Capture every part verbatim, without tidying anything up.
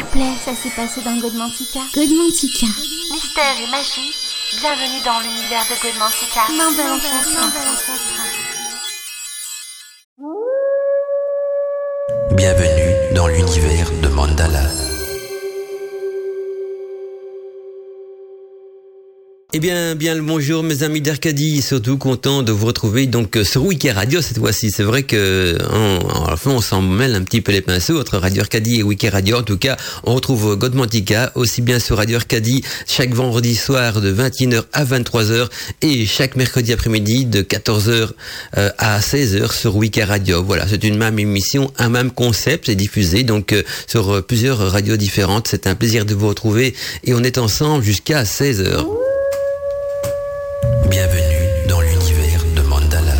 vous plaît, ça s'est passé dans Godmantica. Godmantica. Mystère et magie, bienvenue dans l'univers de Godmantica. Mandala Chakra. Bienvenue dans l'univers de Mandala. Eh bien, bien le bonjour mes amis d'Arcadie, surtout content de vous retrouver donc sur Wicca Radio cette fois-ci. C'est vrai que on, à la fin on s'en mêle un petit peu les pinceaux entre Radio Arcadie et Wicca Radio. En tout cas, on retrouve Godmantica aussi bien sur Radio Arcadie chaque vendredi soir de vingt et une heures à vingt-trois heures et chaque mercredi après-midi de quatorze heures à seize heures sur Wicca Radio. Voilà, c'est une même émission, un même concept, c'est diffusé donc sur plusieurs radios différentes. C'est un plaisir de vous retrouver et on est ensemble jusqu'à seize heures. Bienvenue dans l'univers de Mandala.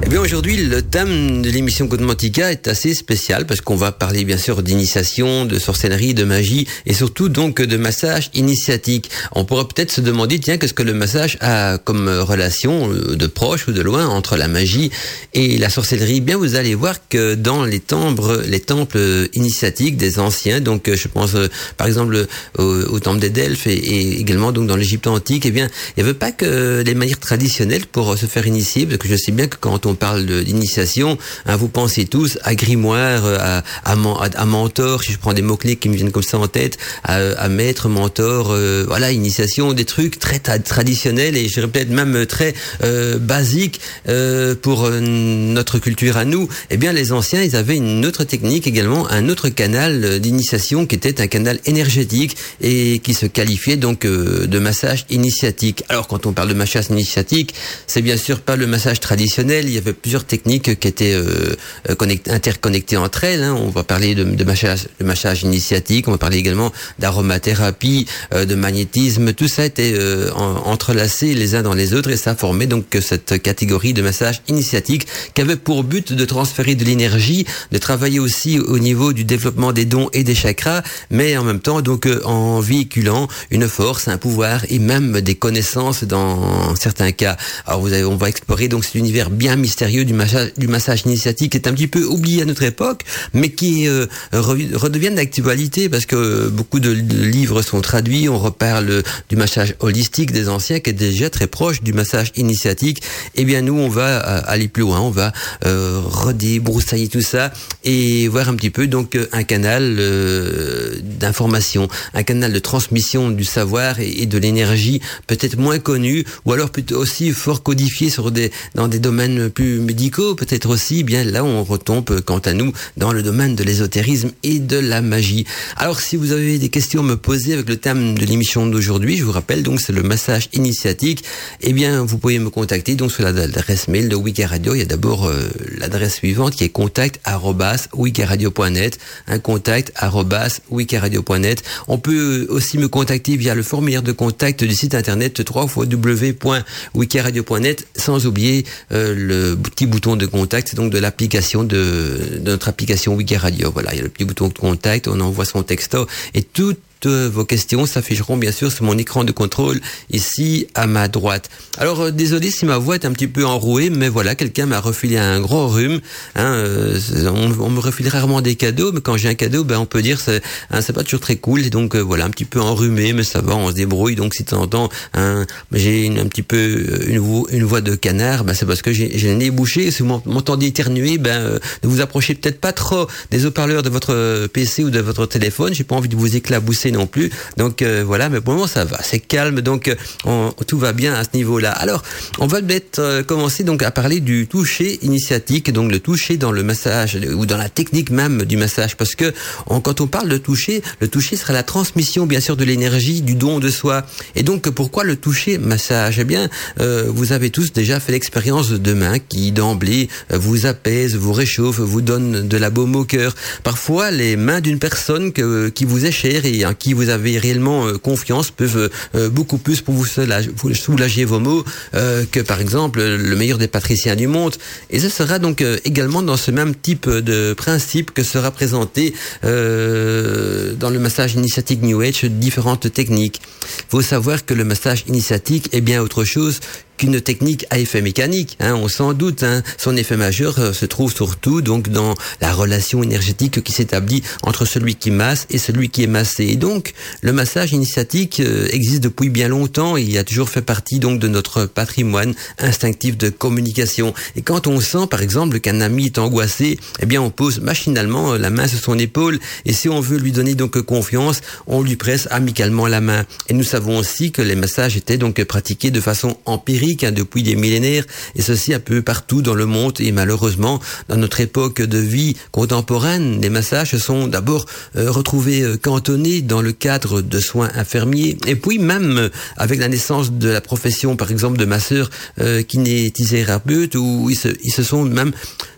Eh bien aujourd'hui, le thème de l'émission Godmantica est assez spécial parce qu'on va parler bien sûr d'initiation, de sorcellerie, de magie et surtout donc de massage initiatique. On pourra peut-être se demander, tiens, qu'est-ce que le massage a comme relation de proche ou de loin entre la magie et la sorcellerie? Bien, vous allez voir que dans les temples, les temples initiatiques des anciens, donc je pense euh, par exemple au, au temple des Delphes et, et également donc dans l'Egypte antique, eh bien il n'y avait pas que les manières traditionnelles pour se faire initier, parce que je sais bien que quand on parle d'initiation, hein, vous pensez tous à grimoire, à, à, à mentor, si je prends des mots-clés qui me viennent comme ça en tête, à, à maître, mentor, euh, voilà, initiation, des trucs très ta- traditionnels et je dirais peut-être même très euh, basiques euh, pour euh, notre culture à nous. Eh bien, les anciens, ils avaient une autre technique également, un autre canal d'initiation qui était un canal énergétique et qui se qualifiait donc euh, de massage initiatique. Alors, quand on parle de massage initiatique, c'est bien sûr pas le massage traditionnel, il y avait plusieurs techniques qui étaient euh, connect- interconnectées entre elles. Hein. On va parler de, de, massage, de massage initiatique, on va parler également d'aromathérapie, euh, de magnétisme. Tout ça était euh, en, entrelacé les uns dans les autres et ça formait donc cette catégorie de massage initiatique qui avait pour but de transférer de l'énergie, de travailler aussi au niveau du développement des dons et des chakras, mais en même temps donc euh, en véhiculant une force, un pouvoir et même des connaissances dans certains cas. Alors vous avez, on va explorer donc cet univers bien mystique mystérieux du massage, du massage initiatique qui est un petit peu oublié à notre époque, mais qui euh, redevient d'actualité parce que euh, beaucoup de, de livres sont traduits. On reparle du massage holistique des anciens qui est déjà très proche du massage initiatique. Eh bien nous, on va euh, aller plus loin, on va euh, redébroussailler tout ça et voir un petit peu donc un canal euh, d'information, un canal de transmission du savoir et, et de l'énergie peut-être moins connu ou alors plutôt aussi fort codifié sur des, dans des domaines plus médicaux, peut-être aussi. Bien là, on retombe, quant à nous, dans le domaine de l'ésotérisme et de la magie. Alors, si vous avez des questions à me poser avec le thème de l'émission d'aujourd'hui, je vous rappelle, donc, c'est le massage initiatique. Eh bien, vous pouvez me contacter, donc, sur l'adresse mail de Wicca Radio. Il y a d'abord euh, l'adresse suivante qui est contact arobase wicca radio point net, hein, contact arobase wicca radio point net. On peut aussi me contacter via le formulaire de contact du site internet w w w point wicca radio point net, sans oublier euh, le petit bouton de contact, c'est donc de l'application de, de notre application Wicca Radio. Voilà, il y a le petit bouton de contact, on envoie son texto et toutes vos questions s'afficheront bien sûr sur mon écran de contrôle ici à ma droite. Alors euh, désolé si ma voix est un petit peu enrouée, mais voilà, quelqu'un m'a refilé un gros rhume. Hein, euh, on, on me refile rarement des cadeaux, mais quand j'ai un cadeau, ben on peut dire c'est, hein, c'est pas toujours très cool. Et donc euh, voilà, un petit peu enrhumé, mais ça va, on se débrouille. Donc si de temps en temps, hein, j'ai une, un petit peu une voix, une voix de canard, ben c'est parce que j'ai, j'ai le nez bouché. Si vous m'entendez éternuer, ben euh, ne vous approchez peut-être pas trop des haut-parleurs de votre P C ou de votre téléphone. J'ai pas envie de vous éclabousser non plus, donc euh, voilà, mais pour le moment ça va, c'est calme, donc on, tout va bien à ce niveau-là. Alors, on va peut-être euh, commencer donc à parler du toucher initiatique, donc le toucher dans le massage ou dans la technique même du massage, parce que on, quand on parle de toucher, le toucher sera la transmission bien sûr de l'énergie, du don de soi. Et donc pourquoi le toucher massage? Eh bien, euh, vous avez tous déjà fait l'expérience de mains qui d'emblée vous apaise, vous réchauffe, vous donne de la baume au cœur. Parfois, les mains d'une personne que, qui vous est chère et hein, qui vous avez réellement euh, confiance peuvent euh, beaucoup plus pour vous soulager, vous soulager vos maux euh, que par exemple le meilleur des patriciens du monde. Et ce sera donc euh, également dans ce même type de principe que sera présenté euh, dans le massage initiatique New Age différentes techniques. Il faut savoir que le massage initiatique est bien autre chose qu'une technique à effet mécanique. Hein, on s'en doute. Hein. Son effet majeur euh, se trouve surtout donc dans la relation énergétique qui s'établit entre celui qui masse et celui qui est massé. Et donc, le massage initiatique euh, existe depuis bien longtemps. Et il a toujours fait partie donc de notre patrimoine instinctif de communication. Et quand on sent, par exemple, qu'un ami est angoissé, eh bien, on pose machinalement la main sur son épaule. Et si on veut lui donner donc confiance, on lui presse amicalement la main. Et nous savons aussi que les massages étaient donc pratiqués de façon empirique hein, depuis des millénaires, et ceci un peu partout dans le monde. Et malheureusement, dans notre époque de vie contemporaine, les massages sont d'abord euh, retrouvés euh, cantonnés dans le cadre de soins infirmiers. Et puis même euh, avec la naissance de la profession, par exemple, de masseurs euh, kinésithérapeutes, où ils se, ils se sont même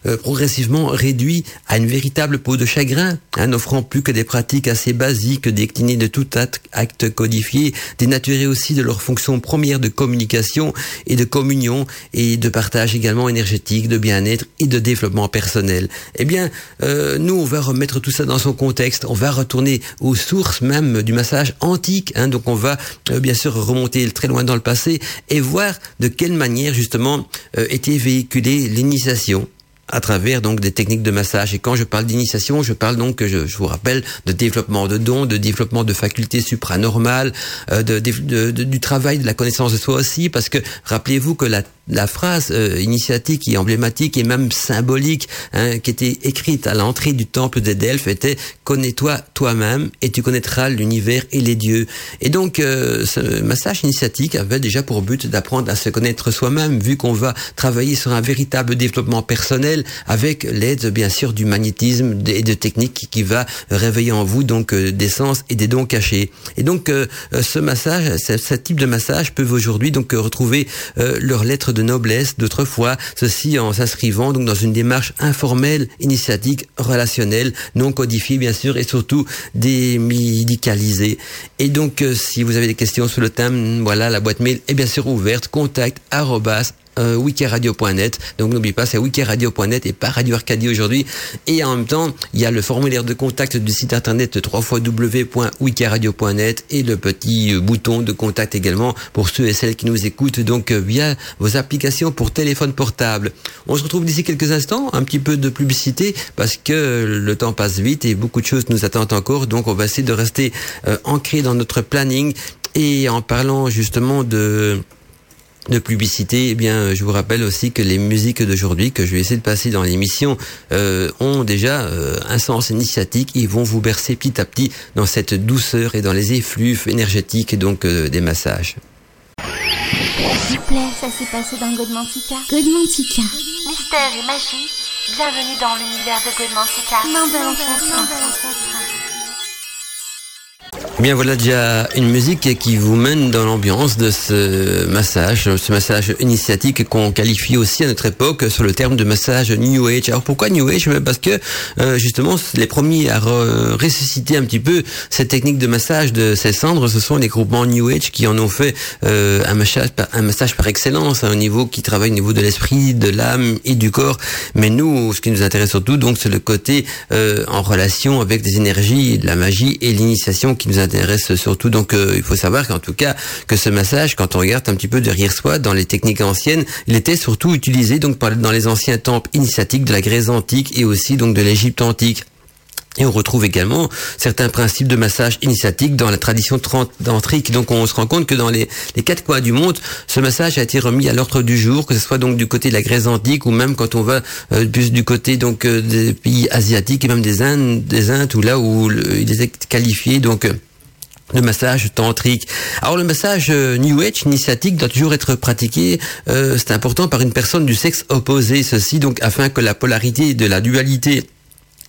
euh, progressivement réduits à une véritable peau de chagrin, hein, n'offrant plus que des pratiques assez basiques, déclinées de tout acte codifié, dénaturées aussi de leur fonction première de communication et de communion et de partage également énergétique, de bien-être et de développement personnel. Eh bien, euh, nous, on va remettre tout ça dans son contexte. On va retourner aux sources même du massage antique. Hein, donc, on va euh, bien sûr remonter très loin dans le passé et voir de quelle manière justement euh, était véhiculée l'initiation à travers donc des techniques de massage. Et quand je parle d'initiation, je parle donc, je, je vous rappelle, de développement de dons, de développement de facultés supranormales, euh, de, de, de, du travail, de la connaissance de soi aussi, parce que rappelez-vous que la La phrase euh, initiatique et emblématique et même symbolique hein, qui était écrite à l'entrée du temple des Delphes était « Connais-toi toi-même et tu connaîtras l'univers et les dieux ». Et donc, euh, ce massage initiatique avait déjà pour but d'apprendre à se connaître soi-même, vu qu'on va travailler sur un véritable développement personnel avec l'aide, bien sûr, du magnétisme et de techniques qui va réveiller en vous donc euh, des sens et des dons cachés. Et donc, euh, ce massage, ce, ce type de massage peuvent aujourd'hui donc retrouver euh, leur lettre de de noblesse d'autrefois, ceci en s'inscrivant donc dans une démarche informelle, initiatique, relationnelle, non codifiée bien sûr et surtout démédicalisée. Et donc euh, si vous avez des questions sur le thème, voilà, la boîte mail est bien sûr ouverte, contact arrobas Euh, wiccaradio point net. Donc n'oublie pas, c'est wiccaradio point net et pas Radio Arcadie aujourd'hui. Et en même temps, il y a le formulaire de contact du site internet w w w point wiccaradio point net et le petit bouton de contact également pour ceux et celles qui nous écoutent donc via vos applications pour téléphone portable. On se retrouve d'ici quelques instants, un petit peu de publicité parce que le temps passe vite et beaucoup de choses nous attendent encore. Donc on va essayer de rester euh, ancré dans notre planning. Et en parlant justement de de publicité, eh bien, je vous rappelle aussi que les musiques d'aujourd'hui que je vais essayer de passer dans l'émission euh, ont déjà euh, un sens initiatique. Ils vont vous bercer petit à petit dans cette douceur et dans les effluves énergétiques donc euh, des massages. S'il vous plaît, ça s'est passé dans Godmantica. Godmantica. Mystère et magie. Bienvenue dans l'univers de Godmantica. Mandala Chakra. Bien voilà déjà une musique qui vous mène dans l'ambiance de ce massage, ce massage initiatique qu'on qualifie aussi à notre époque sur le terme de massage New Age. Alors pourquoi New Age ? Parce que euh, justement les premiers à re- ressusciter un petit peu cette technique de massage de ces cendres, ce sont les groupements New Age qui en ont fait euh, un massage, un massage par excellence, hein, au niveau qui travaille au niveau de l'esprit, de l'âme et du corps. Mais nous, ce qui nous intéresse surtout, donc, c'est le côté euh, en relation avec des énergies, de la magie et l'initiation qui nous intéresse surtout. Donc euh, il faut savoir qu'en tout cas que ce massage, quand on regarde un petit peu derrière soi dans les techniques anciennes, il était surtout utilisé donc par, dans les anciens temples initiatiques de la Grèce antique et aussi donc de l'Égypte antique. Et on retrouve également certains principes de massage initiatique dans la tradition tantrique. Donc on se rend compte que dans les, les quatre coins du monde, ce massage a été remis à l'ordre du jour, que ce soit donc du côté de la Grèce antique ou même quand on va euh, plus du côté donc euh, des pays asiatiques et même des Indes, des Indes ou là où le, il est qualifié donc euh, le massage tantrique. Alors le massage euh, New Age initiatique doit toujours être pratiqué, euh, c'est important, par une personne du sexe opposé, ceci donc afin que la polarité de la dualité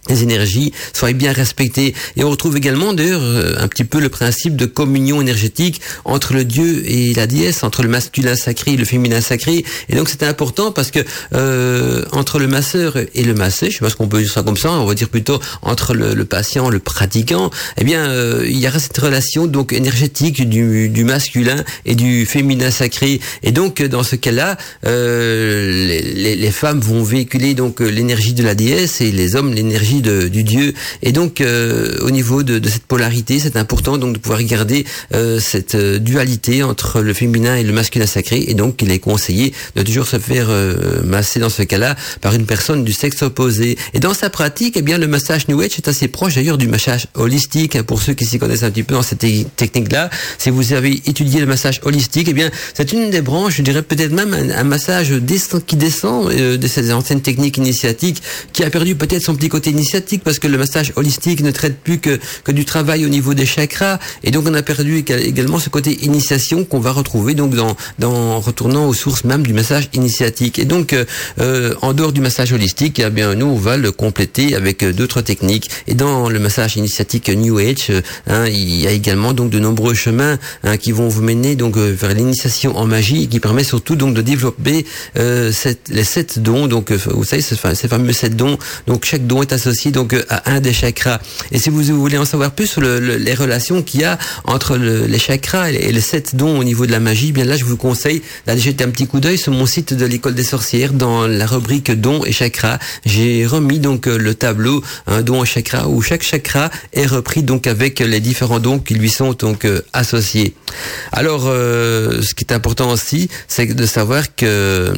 les énergies soient bien respectées. Et on retrouve également d'ailleurs un petit peu le principe de communion énergétique entre le dieu et la déesse, entre le masculin sacré et le féminin sacré. Et donc c'était important parce que euh, entre le masseur et le massé, je sais pas ce qu'on peut dire ça comme ça, on va dire plutôt entre le, le patient, le pratiquant, eh bien euh, il y aura cette relation donc énergétique du, du masculin et du féminin sacré. Et donc dans ce cas-là, euh, les, les, les femmes vont véhiculer donc l'énergie de la déesse et les hommes l'énergie l'énergie de, du Dieu. Et donc, euh, au niveau de, de cette polarité, c'est important donc de pouvoir garder euh, cette dualité entre le féminin et le masculin sacré. Et donc, il est conseillé de toujours se faire euh, masser dans ce cas-là par une personne du sexe opposé. Et dans sa pratique, eh bien, le massage New Age est assez proche d'ailleurs du massage holistique. Hein, pour ceux qui s'y connaissent un petit peu dans cette technique-là, si vous avez étudié le massage holistique, eh bien, c'est une des branches, je dirais peut-être même un, un massage qui descend euh, de ces anciennes techniques initiatiques, qui a perdu peut-être son petit côté initiatique parce que le massage holistique ne traite plus que, que du travail au niveau des chakras. Et donc, on a perdu également ce côté initiation qu'on va retrouver donc dans, dans en retournant aux sources même du massage initiatique. Et donc, euh, en dehors du massage holistique, eh bien, nous, on va le compléter avec d'autres techniques. Et dans le massage initiatique New Age, hein, il y a également donc de nombreux chemins hein, qui vont vous mener donc vers l'initiation en magie, qui permet surtout donc de développer euh, cette, les sept dons. Donc, vous savez, ce, enfin, ces fameux sept dons. Donc, chaque don est associé donc à un des chakras. Et si vous voulez en savoir plus sur le, le, les relations qu'il y a entre le, les chakras et les, et les sept dons au niveau de la magie, eh bien là, je vous conseille d'aller jeter un petit coup d'œil sur mon site de l'école des sorcières dans la rubrique dons et chakras. J'ai remis donc le tableau hein, dons et chakras où chaque chakra est repris donc avec les différents dons qui lui sont donc euh, associés. Alors, euh, ce qui est important aussi, c'est de savoir que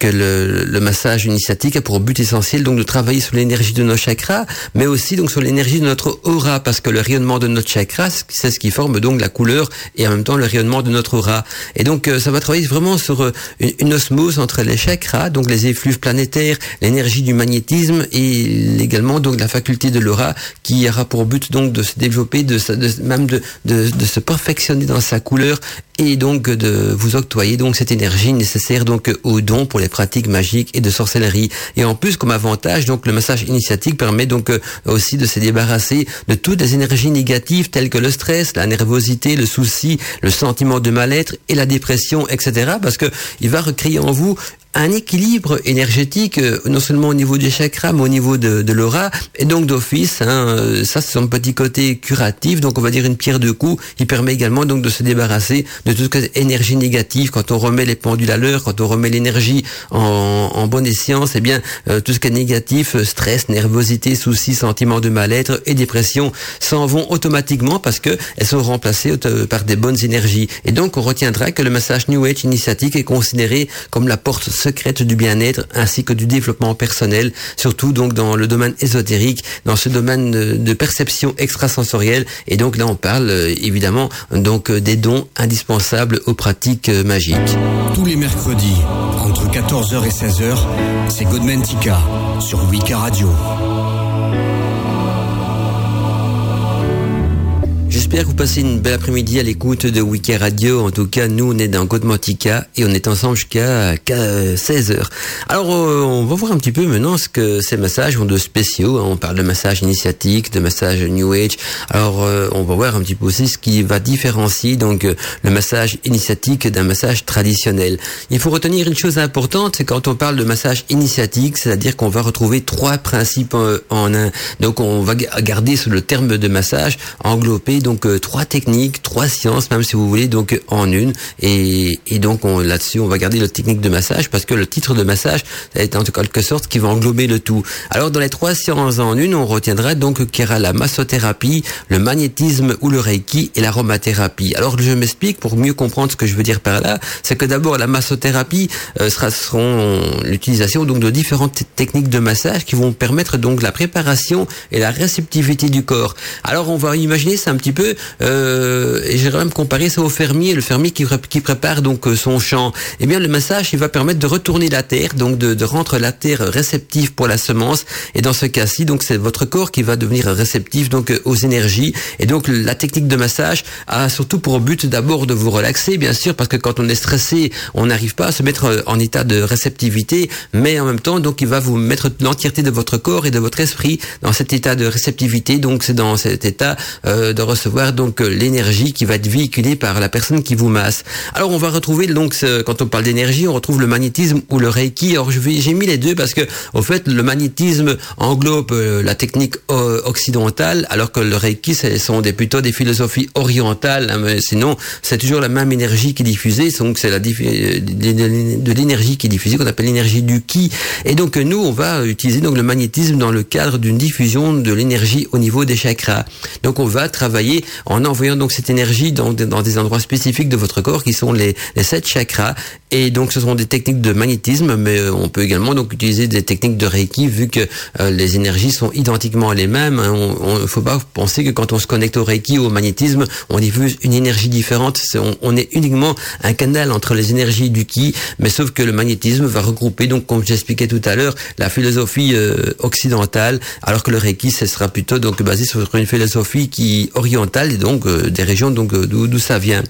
que le, le massage initiatique a pour but essentiel donc de travailler sur l'énergie de nos chakras, mais aussi donc sur l'énergie de notre aura, parce que le rayonnement de notre chakra, c'est ce qui forme donc la couleur et en même temps le rayonnement de notre aura. Et donc ça va travailler vraiment sur une, une osmose entre les chakras, donc les effluves planétaires, l'énergie du magnétisme et également donc la faculté de l'aura, qui aura pour but donc de se développer, de, de même de, de de se perfectionner dans sa couleur et donc de vous octroyer donc cette énergie nécessaire donc au don pour les pratiques magiques et de sorcellerie. Et en plus, comme avantage, donc le massage initiatique permet donc euh, aussi de se débarrasser de toutes les énergies négatives telles que le stress, la nervosité, le souci, le sentiment de mal-être et la dépression, et cetera. Parce que il va recréer en vous un équilibre énergétique, euh, non seulement au niveau des chakras, mais au niveau de, de l'aura. Et donc d'office, hein, euh, ça c'est son petit côté curatif, donc on va dire une pierre deux coups, qui permet également donc de se débarrasser de toute énergie négative. Quand on remet les pendules à l'heure, quand on remet l'énergie en, en bonne escience, eh bien euh, tout ce qui est négatif, euh, stress, nervosité, soucis, sentiments de mal-être et dépression s'en vont automatiquement parce que elles sont remplacées par des bonnes énergies. Et donc on retiendra que le massage New Age initiatique est considéré comme la porte secrète du bien-être ainsi que du développement personnel, surtout donc dans le domaine ésotérique, dans ce domaine de, de perception extrasensorielle. Et donc là on parle euh, évidemment donc euh, des dons indispensables aux pratiques euh, magiques. Tous les mercredis entre quatorze heures et seize heures, c'est Godmantica sur Wicca Radio. J'espère que vous passez une belle après-midi à l'écoute de Wicca Radio. En tout cas, nous, on est dans Godmantica et on est ensemble jusqu'à seize heures. Alors, euh, on va voir un petit peu maintenant ce que ces massages ont de spéciaux. On parle de massage initiatique, de massage New Age. Alors, euh, on va voir un petit peu aussi ce qui va différencier donc euh, le massage initiatique d'un massage traditionnel. Il faut retenir une chose importante, c'est quand on parle de massage initiatique, c'est-à-dire qu'on va retrouver trois principes en, en un. Donc, on va garder sous le terme de massage englobé donc Donc, euh, trois techniques, trois sciences, même si vous voulez, donc en une. Et, et donc on, là-dessus, on va garder la technique de massage parce que le titre de massage est en quelque sorte qui va englober le tout. Alors dans les trois sciences en une, on retiendra donc qu'il y aura la massothérapie, le magnétisme ou le reiki et l'aromathérapie. Alors je m'explique pour mieux comprendre ce que je veux dire par là. C'est que d'abord la massothérapie euh, sera seront l'utilisation donc de différentes techniques de massage qui vont permettre donc la préparation et la réceptivité du corps. Alors on va imaginer ça un petit peu. Euh, et j'ai même comparé ça au fermier, le fermier qui, qui prépare donc son champ. Eh bien, le massage, il va permettre de retourner la terre, donc de, de rendre la terre réceptive pour la semence. Et dans ce cas-ci, donc c'est votre corps qui va devenir réceptif donc aux énergies. Et donc la technique de massage a surtout pour but d'abord de vous relaxer, bien sûr, parce que quand on est stressé, on n'arrive pas à se mettre en état de réceptivité. Mais en même temps, donc il va vous mettre l'entièreté de votre corps et de votre esprit dans cet état de réceptivité. Donc c'est dans cet état euh, de recevoir voir donc l'énergie qui va être véhiculée par la personne qui vous masse. Alors on va retrouver donc ce, quand on parle d'énergie, on retrouve le magnétisme ou le reiki. Alors je vais, j'ai mis les deux parce que au fait le magnétisme englobe euh, la technique euh, occidentale, alors que le reiki ce sont des, plutôt des philosophies orientales. Hein, mais sinon c'est toujours la même énergie qui est diffusée, donc c'est la diffu- de l'énergie qui est diffusée qu'on appelle l'énergie du ki. Et donc nous on va utiliser donc le magnétisme dans le cadre d'une diffusion de l'énergie au niveau des chakras. Donc on va travailler en envoyant donc cette énergie dans, dans des endroits spécifiques de votre corps qui sont les, les sept chakras. Et donc ce sont des techniques de magnétisme, mais on peut également donc utiliser des techniques de reiki vu que euh, les énergies sont identiquement les mêmes. On ne faut pas penser que quand on se connecte au reiki ou au magnétisme, on diffuse une énergie différente. C'est, on, on est uniquement un canal entre les énergies du ki, mais sauf que le magnétisme va regrouper donc comme j'expliquais tout à l'heure la philosophie euh, occidentale, alors que le reiki ce sera plutôt donc basé sur une philosophie qui orientale et donc euh, des régions donc euh, d'où, d'où ça vient.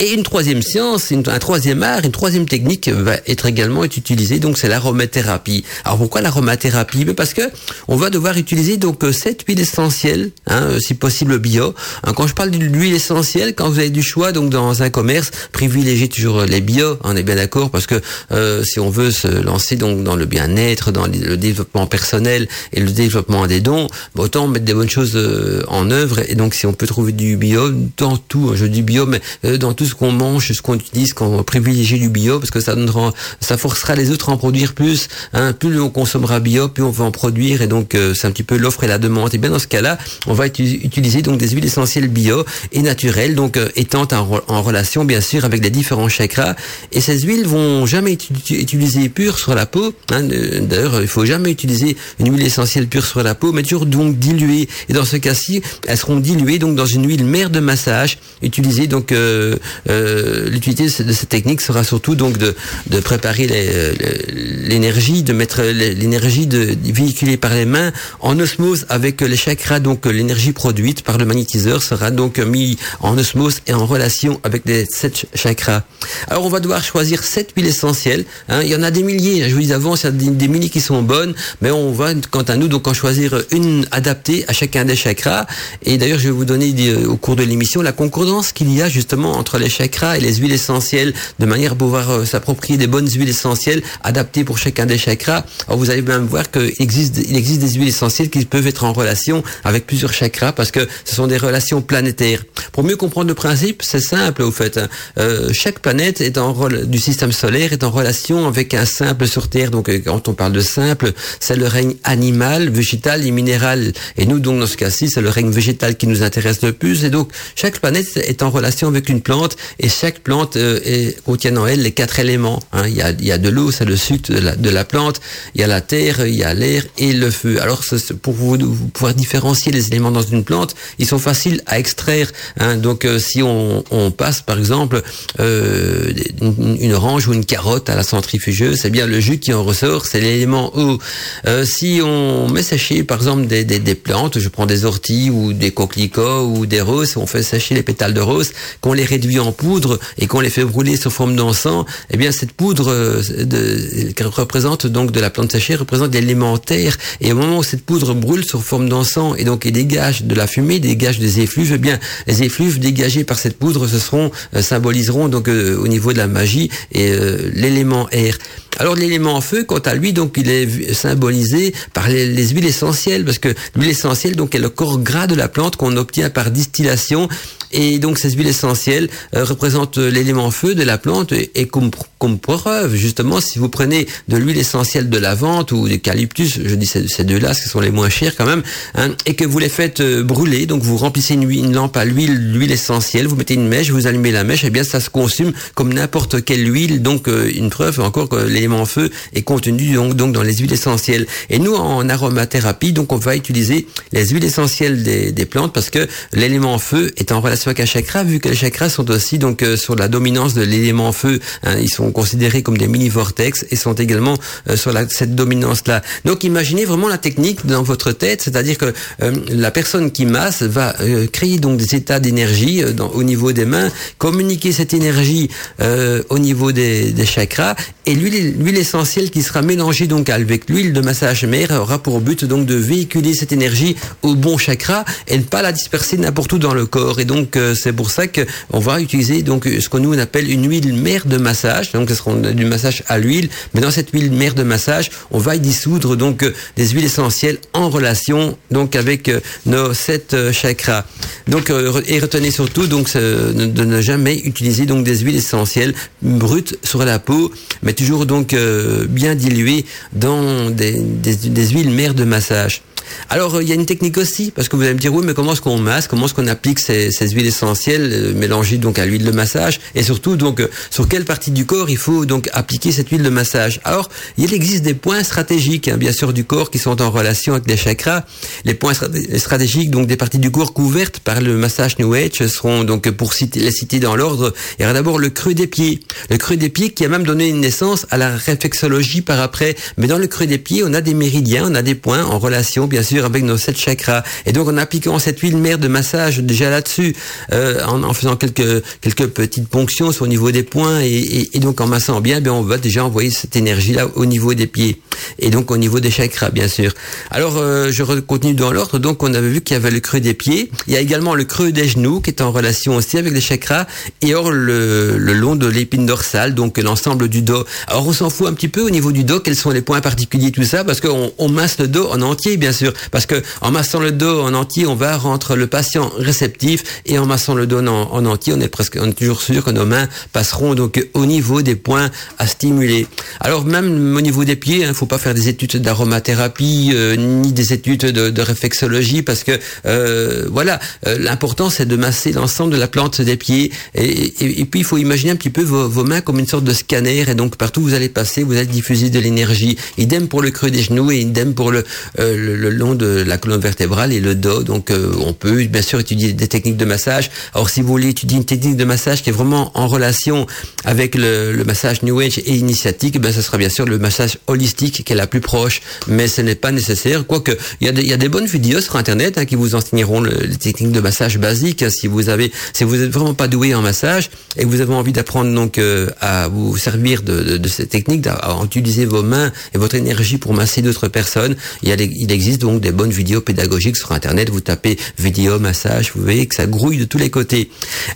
Et une troisième science, une, un troisième art, une troisième technique va être également être utilisée, donc c'est l'aromathérapie. Alors pourquoi l'aromathérapie? Parce que on va devoir utiliser donc sept huiles essentielles, hein, si possible bio. Hein, quand je parle d'huile essentielle, quand vous avez du choix donc dans un commerce, privilégiez toujours les bio. On est bien d'accord, parce que euh, si on veut se lancer donc dans le bien-être, dans le développement personnel et le développement des dons, bah, autant mettre des bonnes choses euh, en œuvre. Et donc si on peut trouver du bio dans tout, je dis bio, mais euh, dans tout ce qu'on mange, ce qu'on utilise, qu'on privilégie du bio, parce que ça donnera, ça forcera les autres à en produire plus. Hein, plus on consommera bio, plus on va en produire, et donc euh, c'est un petit peu l'offre et la demande. Et bien dans ce cas-là, on va uti- utiliser donc des huiles essentielles bio et naturelles, donc euh, étant en, en relation bien sûr avec les différents chakras. Et ces huiles vont jamais être ut- utilisées pures sur la peau. Hein, d'ailleurs, il faut jamais utiliser une huile essentielle pure sur la peau, mais toujours donc diluée. Et dans ce cas-ci, elles seront diluées donc dans une huile mère de massage. Utilisée donc euh, euh, l'utilité de cette technique sera surtout donc de, de préparer les, les, l'énergie, de mettre les, l'énergie de, de véhiculée par les mains en osmose avec les chakras. Donc l'énergie produite par le magnétiseur sera donc mise en osmose et en relation avec les sept chakras. Alors on va devoir choisir sept huiles essentielles. Hein. Il y en a des milliers. Je vous dis avant, il y a des, des milliers qui sont bonnes, mais on va quant à nous donc en choisir une adaptée à chacun des chakras. Et d'ailleurs, je vais vous donner des, au cours de l'émission la concordance qu'il y a justement entre les chakras et les huiles essentielles, de manière à pouvoir euh, s'approprier des bonnes huiles essentielles adaptées pour chacun des chakras. Alors vous allez même voir qu'il existe, il existe des huiles essentielles qui peuvent être en relation avec plusieurs chakras, parce que ce sont des relations planétaires. Pour mieux comprendre le principe, c'est simple au fait. Hein. Euh, chaque planète est en rôle du système solaire est en relation avec un simple sur Terre. Donc euh, quand on parle de simple, c'est le règne animal, végétal et minéral. Et nous donc dans ce cas-ci, c'est le règne végétal qui nous intéresse le plus. Et donc chaque planète est en relation avec une plante, et chaque plante euh, est, contient en elle les quatre éléments. Hein. Il y a, il y a de l'eau, c'est le sucre de la, de la plante. Il y a la terre, il y a l'air et le feu. Alors c'est, pour vous, vous pouvoir différencier les éléments dans une plante, ils sont faciles à extraire. Hein. Donc euh, si on, on passe par exemple euh, une, une orange ou une carotte à la centrifugeuse, c'est bien le jus qui en ressort, c'est l'élément eau. Euh, si on met sécher par exemple des, des, des plantes, je prends des orties ou des coquelicots ou des roses, on fait sécher les pétales de rose, qu'on les réduit en poudre et qu'on les fait brûler sous forme d'encens, eh bien cette poudre euh, de, qui représente donc de la plante séchée représente l'élément terre, et au moment où cette poudre brûle sous forme d'encens et donc elle dégage de la fumée, dégage des effluves, eh bien les effluves dégagés par cette poudre se seront euh, symboliseront donc euh, au niveau de la magie et euh, l'élément air. Alors l'élément feu, quant à lui, donc il est symbolisé par les, les huiles essentielles, parce que l'huile essentielle donc est le corps gras de la plante qu'on obtient par distillation. Et donc ces huiles essentielles euh, représentent l'élément feu de la plante, et, et comme, comme preuve justement, si vous prenez de l'huile essentielle de lavande ou d'eucalyptus, je dis ces, ces deux-là, ce sont les moins chers quand même, hein, et que vous les faites euh, brûler, donc vous remplissez une, une lampe à l'huile, l'huile essentielle, vous mettez une mèche, vous allumez la mèche, et bien ça se consume comme n'importe quelle huile, donc euh, une preuve encore que l'élément feu est contenu donc, donc dans les huiles essentielles. Et nous en aromathérapie, donc on va utiliser les huiles essentielles des, des plantes, parce que l'élément feu est en relation s'aperçoit qu'un chakra, vu que les chakras sont aussi donc euh, sur la dominance de l'élément feu, hein, ils sont considérés comme des mini-vortex et sont également euh, sur la, cette dominance-là. Donc imaginez vraiment la technique dans votre tête, c'est-à-dire que euh, la personne qui masse va euh, créer donc des états d'énergie euh, dans, au niveau des mains, communiquer cette énergie euh, au niveau des, des chakras, et l'huile, l'huile essentielle qui sera mélangée donc avec l'huile de massage mère aura pour but donc de véhiculer cette énergie au bon chakra et ne pas la disperser n'importe où dans le corps. Et donc euh, c'est pour ça que on va utiliser donc ce que nous on appelle une huile mère de massage. Donc ce sera du massage à l'huile, mais dans cette huile mère de massage, on va y dissoudre donc euh, des huiles essentielles en relation donc avec euh, nos sept euh, chakras. Donc euh, et retenez surtout donc euh, de ne jamais utiliser donc des huiles essentielles brutes sur la peau, mais toujours donc euh, bien diluées dans des, des, des huiles mères de massage. Alors, il euh, y a une technique aussi, parce que vous allez me dire, oui, mais comment est-ce qu'on masse, comment est-ce qu'on applique ces, ces huiles essentielles euh, mélangées donc à l'huile de massage, et surtout donc euh, sur quelle partie du corps il faut donc appliquer cette huile de massage. Alors, il existe des points stratégiques, hein, bien sûr, du corps qui sont en relation avec les chakras. Les points strat- stratégiques donc des parties du corps couvertes par le massage New Age seront donc pour citer, les citer dans l'ordre. Il y aura d'abord le creux des pieds, le creux des pieds qui a même donné une naissance à la réflexologie par après. Mais dans le creux des pieds, on a des méridiens, on a des points en relation bien sûr avec nos sept chakras, et donc en appliquant cette huile mère de massage déjà là-dessus, euh, en, en faisant quelques quelques petites ponctions au niveau des points et, et, et donc en massant bien, bien on va déjà envoyer cette énergie là au niveau des pieds et donc au niveau des chakras bien sûr. Alors euh, je continue dans l'ordre. Donc on avait vu qu'il y avait le creux des pieds, il y a également le creux des genoux qui est en relation aussi avec les chakras, et or le, le long de l'épine dorsale, donc l'ensemble du dos. Alors on s'en fout un petit peu au niveau du dos, quels sont les points particuliers tout ça, parce qu'on on masse le dos en entier bien sûr. Parce que en massant le dos en entier, on va rendre le patient réceptif, et en massant le dos en, en entier, on est presque, on est toujours sûr que nos mains passeront donc au niveau des points à stimuler. Alors même au niveau des pieds, il hein, faut pas faire des études d'aromathérapie euh, ni des études de, de réflexologie, parce que euh, voilà, euh, l'important c'est de masser l'ensemble de la plante des pieds, et, et, et puis il faut imaginer un petit peu vos, vos mains comme une sorte de scanner, et donc partout où vous allez passer, vous allez diffuser de l'énergie. Idem pour le creux des genoux et idem pour le, euh, le, le long de la colonne vertébrale et le dos. Donc euh, on peut bien sûr étudier des techniques de massage. Alors si vous voulez étudier une technique de massage qui est vraiment en relation avec le, le massage New Age et initiatique, ben ça sera bien sûr le massage holistique qui est la plus proche, mais ce n'est pas nécessaire. Quoique il y a des, il y a des bonnes vidéos sur internet hein, qui vous enseigneront le, les techniques de massage basiques hein, si vous avez si vous êtes vraiment pas doué en massage et que vous avez envie d'apprendre donc euh, à vous servir de, de, de ces techniques, à utiliser vos mains et votre énergie pour masser d'autres personnes. Il y a les, il existe donc des bonnes vidéos pédagogiques sur internet. Vous tapez vidéo massage, vous voyez que ça grouille de tous les côtés.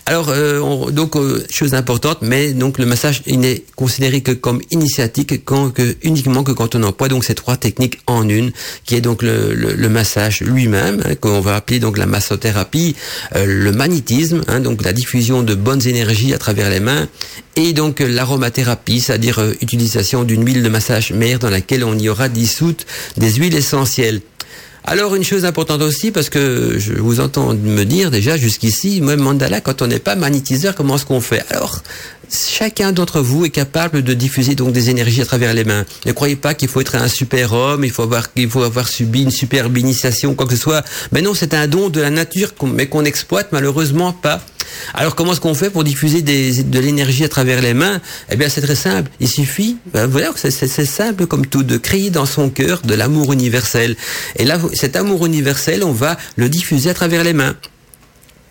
Alors euh, on, donc euh, chose importante, mais donc le massage il n'est considéré que comme initiatique quand que uniquement que quand on emploie donc ces trois techniques en une, qui est donc le, le, le massage lui-même hein, qu'on va appeler donc la massothérapie, euh, le magnétisme hein, donc la diffusion de bonnes énergies à travers les mains, et donc euh, l'aromathérapie, c'est-à-dire euh, utilisation d'une huile de massage mère dans laquelle on y aura dissoute des huiles essentielles. Alors une chose importante aussi, parce que je vous entends me dire déjà jusqu'ici, même Mandala, quand on n'est pas magnétiseur, comment est-ce qu'on fait? Alors chacun d'entre vous est capable de diffuser donc des énergies à travers les mains. Ne croyez pas qu'il faut être un super homme, il faut avoir, il faut avoir subi une superbe initiation, quoi que ce soit. Mais non, c'est un don de la nature, mais qu'on n'exploite malheureusement pas. Alors comment est-ce qu'on fait pour diffuser des, de l'énergie à travers les mains? Eh bien c'est très simple, il suffit, ben, voilà, c'est, c'est, c'est simple comme tout, de créer dans son cœur de l'amour universel. Et là, cet amour universel, on va le diffuser à travers les mains.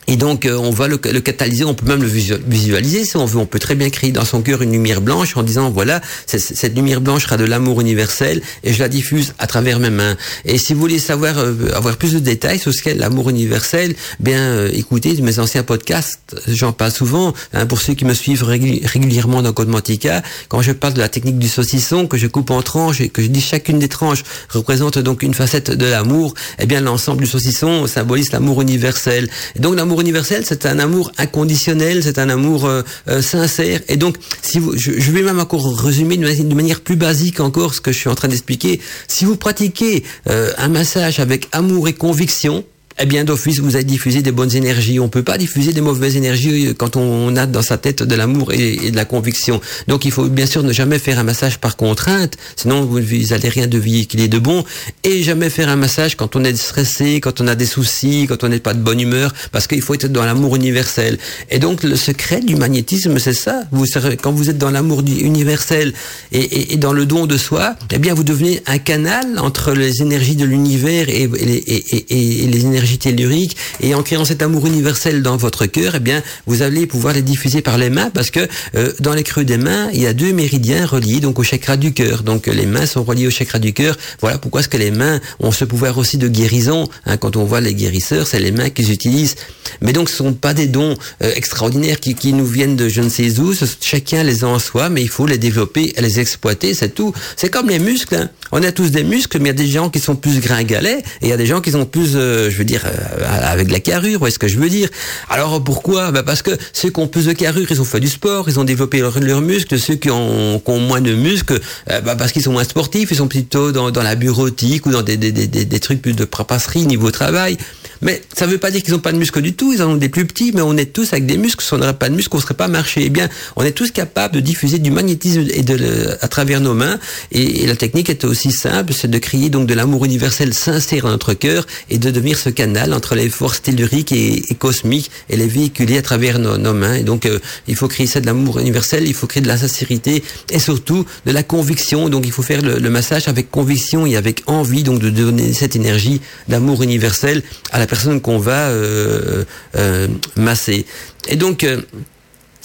Et donc euh, on va le, le catalyser, on peut même le visualiser si on veut. On peut très bien créer dans son cœur une lumière blanche en disant voilà, c'est, c'est, cette lumière blanche sera de l'amour universel et je la diffuse à travers mes mains. Et si vous voulez savoir euh, avoir plus de détails sur ce qu'est l'amour universel, bien euh, écoutez mes anciens podcasts, j'en parle souvent hein, pour ceux qui me suivent régul- régulièrement dans Godmantica, quand je parle de la technique du saucisson que je coupe en tranches et que je dis chacune des tranches représente donc une facette de l'amour, eh bien l'ensemble du saucisson symbolise l'amour universel. Et donc l'amour universel, c'est un amour inconditionnel, c'est un amour euh, euh, sincère. Et donc, si vous, je, je vais même encore résumer de manière, de manière plus basique encore ce que je suis en train d'expliquer. Si vous pratiquez euh, un massage avec amour et conviction, eh bien d'office vous allez diffuser des bonnes énergies. On peut pas diffuser des mauvaises énergies quand on a dans sa tête de l'amour et, et de la conviction. Donc il faut bien sûr ne jamais faire un massage par contrainte, sinon vous n'allez rien deviner qu'il est de bon, et jamais faire un massage quand on est stressé, quand on a des soucis, quand on n'est pas de bonne humeur, parce qu'il faut être dans l'amour universel. Et donc le secret du magnétisme, c'est ça. Vous, quand vous êtes dans l'amour universel et, et, et dans le don de soi, eh bien vous devenez un canal entre les énergies de l'univers et, et, et, et, et les énergies telluriques, et en créant cet amour universel dans votre cœur, eh bien vous allez pouvoir les diffuser par les mains, parce que euh, dans les creux des mains, il y a deux méridiens reliés donc au chakra du cœur. Donc les mains sont reliées au chakra du cœur. Voilà pourquoi est-ce que les mains ont ce pouvoir aussi de guérison, hein. Quand on voit les guérisseurs, c'est les mains qu'ils utilisent. Mais donc ce ne sont pas des dons euh, extraordinaires qui, qui nous viennent de je ne sais où. Chacun les a en soi, mais il faut les développer, les exploiter, c'est tout. C'est comme les muscles, hein. On a tous des muscles, mais il y a des gens qui sont plus gringalets, et il y a des gens qui sont plus, euh, je veux dire, euh, avec de la carrure, ou est-ce que je veux dire. Alors pourquoi? Bah parce que ceux qui ont plus de carrure, ils ont fait du sport, ils ont développé leurs leur muscles. Ceux qui ont, qui ont moins de muscles, euh, bah parce qu'ils sont moins sportifs, ils sont plutôt dans, dans la bureautique ou dans des, des, des, des trucs plus de papasserie niveau travail. Mais ça ne veut pas dire qu'ils n'ont pas de muscles du tout, ils en ont des plus petits, mais on est tous avec des muscles. Si on n'aurait pas de muscles, on ne serait pas marché. Eh bien, on est tous capables de diffuser du magnétisme et de le, à travers nos mains. Et, et la technique est aussi simple, c'est de créer donc de l'amour universel sincère à notre cœur et de devenir ce canal entre les forces telluriques et, et cosmiques et les véhiculer à travers nos, nos mains. Et donc, euh, il faut créer ça de l'amour universel, il faut créer de la sincérité et surtout de la conviction. Donc, il faut faire le, le massage avec conviction et avec envie, donc de donner cette énergie d'amour universel à la personne qu'on va euh, euh, masser. Et donc... Euh,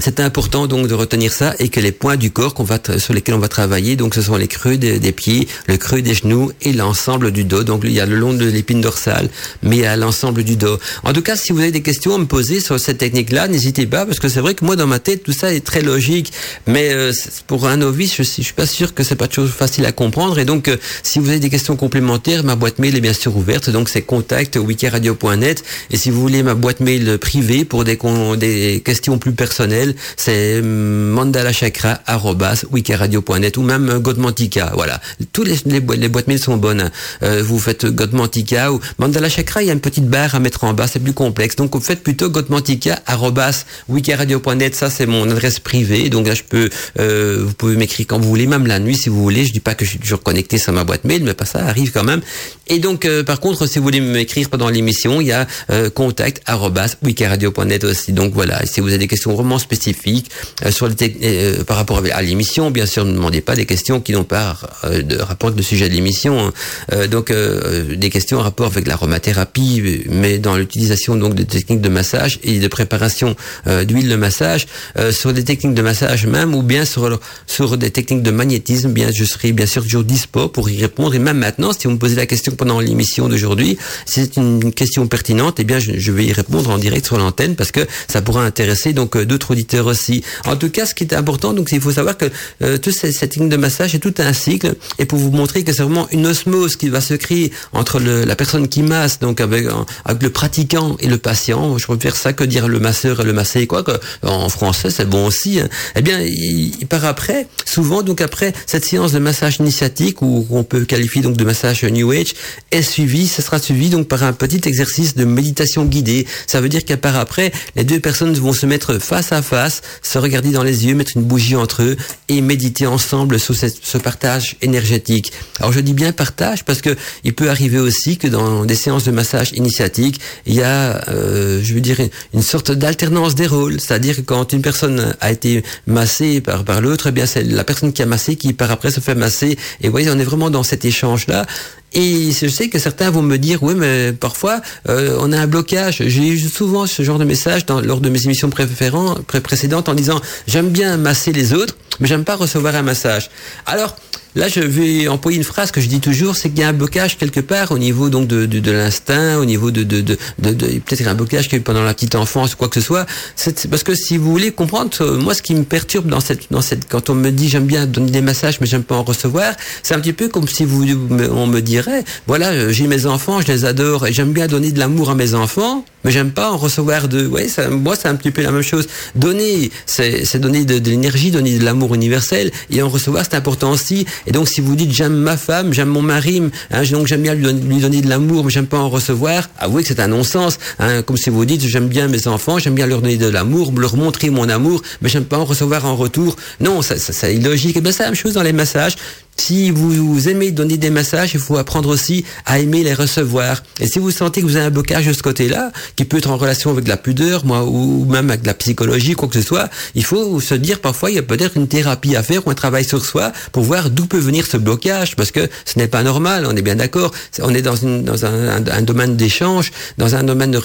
c'est important donc de retenir ça, et que les points du corps qu'on va sur lesquels on va travailler, donc ce sont les creux des, des pieds, le creux des genoux et l'ensemble du dos. Donc il y a le long de l'épine dorsale, mais à l'ensemble du dos. En tout cas, si vous avez des questions à me poser sur cette technique-là, n'hésitez pas, parce que c'est vrai que moi dans ma tête tout ça est très logique, mais euh, pour un novice, je, je suis pas sûr que c'est pas de chose facile à comprendre. Et donc euh, si vous avez des questions complémentaires, ma boîte mail est bien sûr ouverte, donc c'est contact wicca radio point net. Et si vous voulez ma boîte mail privée pour des des questions plus personnelles, c'est mandala chakra arrobas wicca radio point net, ou même Godmantica. Voilà, tous les, les, les boîtes mail sont bonnes. Euh, vous faites Godmantica ou mandala chakra, il y a une petite barre à mettre en bas, c'est plus complexe. Donc vous faites plutôt Godmantica arrobas wicca radio point net, ça c'est mon adresse privée. Donc là je peux, euh, vous pouvez m'écrire quand vous voulez, même la nuit si vous voulez. Je dis pas que je suis toujours connecté sur ma boîte mail, mais pas ça arrive quand même. Et donc euh, par contre, si vous voulez m'écrire pendant l'émission, il y a euh, contact arrobas wicca radio point net aussi. Donc voilà, et si vous avez des questions vraiment spécifiques Euh, sur les euh, par rapport à l'émission, bien sûr, ne demandez pas des questions qui n'ont pas euh, de rapport avec le sujet de l'émission, hein. Euh, donc euh, des questions en rapport avec l'aromathérapie, mais dans l'utilisation donc des techniques de massage et de préparation euh, d'huile de massage, euh, sur des techniques de massage même, ou bien sur sur des techniques de magnétisme. Bien, je serai bien sûr toujours dispo pour y répondre, et même maintenant, si vous me posez la question pendant l'émission d'aujourd'hui, si c'est une question pertinente, et eh bien je, je vais y répondre en direct sur l'antenne, parce que ça pourra intéresser donc euh, d'autres auditeurs aussi. En tout cas, ce qui est important, donc, il faut savoir que euh, toute cette ligne de massage est tout un cycle, et pour vous montrer que c'est vraiment une osmose qui va se créer entre le, la personne qui masse, donc avec, avec le pratiquant et le patient. Je préfère ça que dire le masseur et le massé, quoi. Que, en français, c'est bon aussi, hein. Eh bien, il, il part après, souvent, donc après cette séance de massage initiatique, ou on peut qualifier donc de massage New Age, est suivi. Ça sera suivi donc par un petit exercice de méditation guidée. Ça veut dire qu'à part après, les deux personnes vont se mettre face à face, se regarder dans les yeux, mettre une bougie entre eux et méditer ensemble sur ce, ce partage énergétique. Alors je dis bien partage, parce que il peut arriver aussi que dans des séances de massage initiatique, il y a, euh, je veux dire, une sorte d'alternance des rôles. C'est-à-dire que quand une personne a été massée par par l'autre, eh bien c'est la personne qui a massé qui par après se fait masser. Et vous voyez, on est vraiment dans cet échange-là. Et je sais que certains vont me dire, oui, mais parfois euh, on a un blocage. J'ai eu souvent ce genre de message dans, lors de mes émissions préférantes, pré précédentes, en disant, j'aime bien masser les autres, mais j'aime pas recevoir un massage. Alors là, je vais employer une phrase que je dis toujours, c'est qu'il y a un blocage quelque part au niveau donc de de, de l'instinct, au niveau de de de, de, de peut-être un blocage qu'il y a eu pendant la petite enfance ou quoi que ce soit. C'est parce que si vous voulez comprendre, moi ce qui me perturbe dans cette dans cette quand on me dit j'aime bien donner des massages mais j'aime pas en recevoir, c'est un petit peu comme si vous on me dirait voilà, j'ai mes enfants, je les adore et j'aime bien donner de l'amour à mes enfants, mais j'aime pas en recevoir d'eux. Vous voyez, ça, moi c'est un petit peu la même chose. Donner, c'est c'est donner de, de l'énergie, donner de l'amour universel, et en recevoir c'est important aussi. Et donc, si vous dites j'aime ma femme, j'aime mon mari, hein, donc j'aime bien lui donner, lui donner de l'amour, mais j'aime pas en recevoir, avouez que c'est un non-sens. Hein, comme si vous dites j'aime bien mes enfants, j'aime bien leur donner de l'amour, leur montrer mon amour, mais j'aime pas en recevoir en retour. Non, ça, ça, ça c'est illogique. Et bien, c'est la même chose dans les massages. Si vous aimez donner des massages, il faut apprendre aussi à aimer les recevoir. Et si vous sentez que vous avez un blocage de ce côté-là, qui peut être en relation avec de la pudeur, moi, ou même avec de la psychologie, quoi que ce soit, il faut se dire parfois il y a peut-être une thérapie à faire ou un travail sur soi pour voir d'où peut venir ce blocage, parce que ce n'est pas normal. On est bien d'accord. On est dans, une, dans un, un, un domaine d'échange, dans un domaine de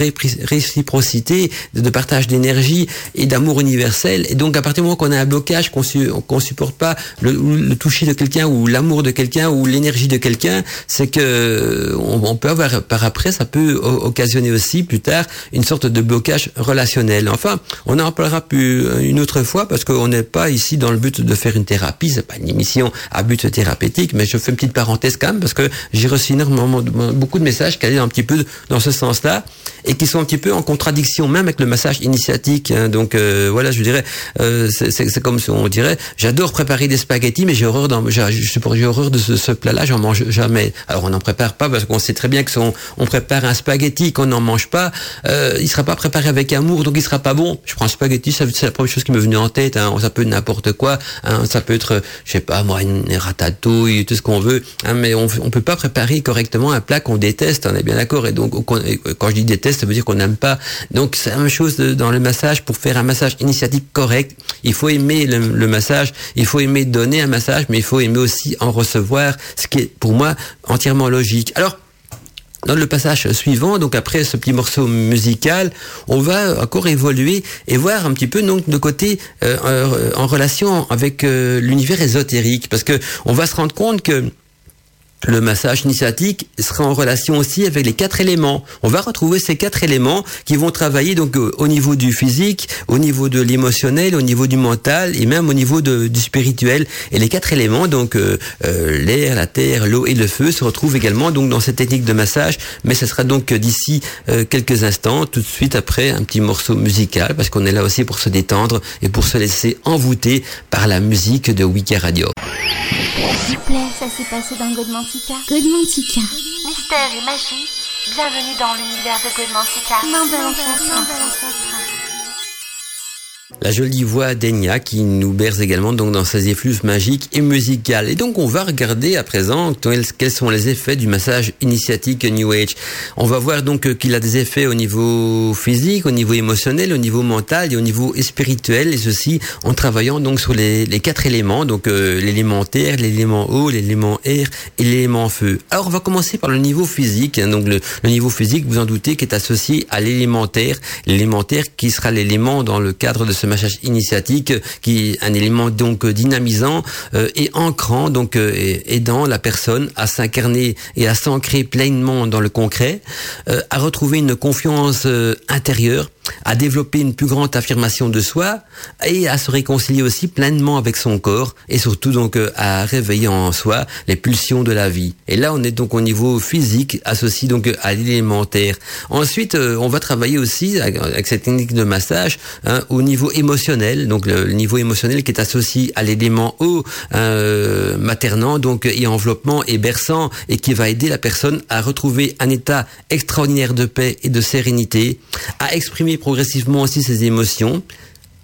réciprocité, de partage d'énergie et d'amour universel. Et donc à partir du moment qu'on a un blocage, qu'on su, qu'on supporte pas le, le toucher de quelqu'un ou l'amour de quelqu'un ou l'énergie de quelqu'un, c'est que on, on peut avoir par après, ça peut occasionner aussi plus tard une sorte de blocage relationnel. Enfin, on en parlera plus une autre fois parce qu'on n'est pas ici dans le but de faire une thérapie, c'est pas une émission à but thérapeutique, mais je fais une petite parenthèse quand même parce que j'ai reçu énormément, beaucoup de messages qui allaient un petit peu dans ce sens-là et qui sont un petit peu en contradiction même avec le massage initiatique. Hein. Donc euh, voilà, je dirais, euh, c'est, c'est, c'est comme on dirait, j'adore préparer des spaghettis, mais j'ai horreur d'en, j'ai, j'ai, j'ai horreur de ce, ce plat-là, j'en mange jamais. Alors on n'en prépare pas parce qu'on sait très bien que si on, on prépare un spaghetti qu'on n'en mange pas, euh, il sera pas préparé avec amour, donc il sera pas bon. Je prends un spaghetti, ça, c'est la première chose qui me venait en tête. Hein. Ça peut être n'importe quoi, hein. Ça peut être, je sais pas moi, une ratatouille, tout ce qu'on veut, hein. Mais on, on peut pas préparer correctement un plat qu'on déteste. On est bien d'accord. Et donc quand je dis déteste, ça veut dire qu'on n'aime pas. Donc c'est la même chose dans le massage. Pour faire un massage initiatique correct, il faut aimer le, le massage, il faut aimer donner un massage, mais il faut aimer aussi en recevoir, ce qui est pour moi entièrement logique. Alors dans le passage suivant, donc après ce petit morceau musical, on va encore évoluer et voir un petit peu donc de côté euh, en relation avec euh, l'univers ésotérique, parce que on va se rendre compte que le massage initiatique sera en relation aussi avec les quatre éléments. On va retrouver ces quatre éléments qui vont travailler donc au niveau du physique, au niveau de l'émotionnel, au niveau du mental et même au niveau de, du spirituel. Et les quatre éléments, donc euh, euh, l'air, la terre, l'eau et le feu, se retrouvent également donc dans cette technique de massage. Mais ce sera donc d'ici euh, quelques instants, tout de suite après un petit morceau musical, parce qu'on est là aussi pour se détendre et pour se laisser envoûter par la musique de Wicca Radio. S'il vous plaît, ça s'est passé dans Godmantica. Godmantica. Mystère et magie, bienvenue dans l'univers de Godmantica. Mandala Chakra. La jolie voix d'Enya qui nous berce également donc dans ses effluves magiques et musicales. Et donc on va regarder à présent quels sont les effets du massage initiatique New Age. On va voir donc qu'il a des effets au niveau physique, au niveau émotionnel, au niveau mental et au niveau spirituel. Et ceci en travaillant donc sur les, les quatre éléments, donc euh, l'élément terre, l'élément eau, l'élément air et l'élément feu. Alors on va commencer par le niveau physique. Hein, donc le, le niveau physique, vous en doutez, qui est associé à l'élément terre. L'élément terre qui sera l'élément dans le cadre de ce massage initiatique, qui est un élément donc dynamisant euh, et ancrant, donc euh, aidant la personne à s'incarner et à s'ancrer pleinement dans le concret, euh, à retrouver une confiance euh, intérieure, à développer une plus grande affirmation de soi et à se réconcilier aussi pleinement avec son corps et surtout donc à réveiller en soi les pulsions de la vie. Et là on est donc au niveau physique associé donc à l'élémentaire. Ensuite on va travailler aussi avec cette technique de massage hein, au niveau émotionnel, donc le niveau émotionnel qui est associé à l'élément eau, euh, maternant donc et enveloppement et berçant, et qui va aider la personne à retrouver un état extraordinaire de paix et de sérénité, à exprimer progressivement aussi ses émotions,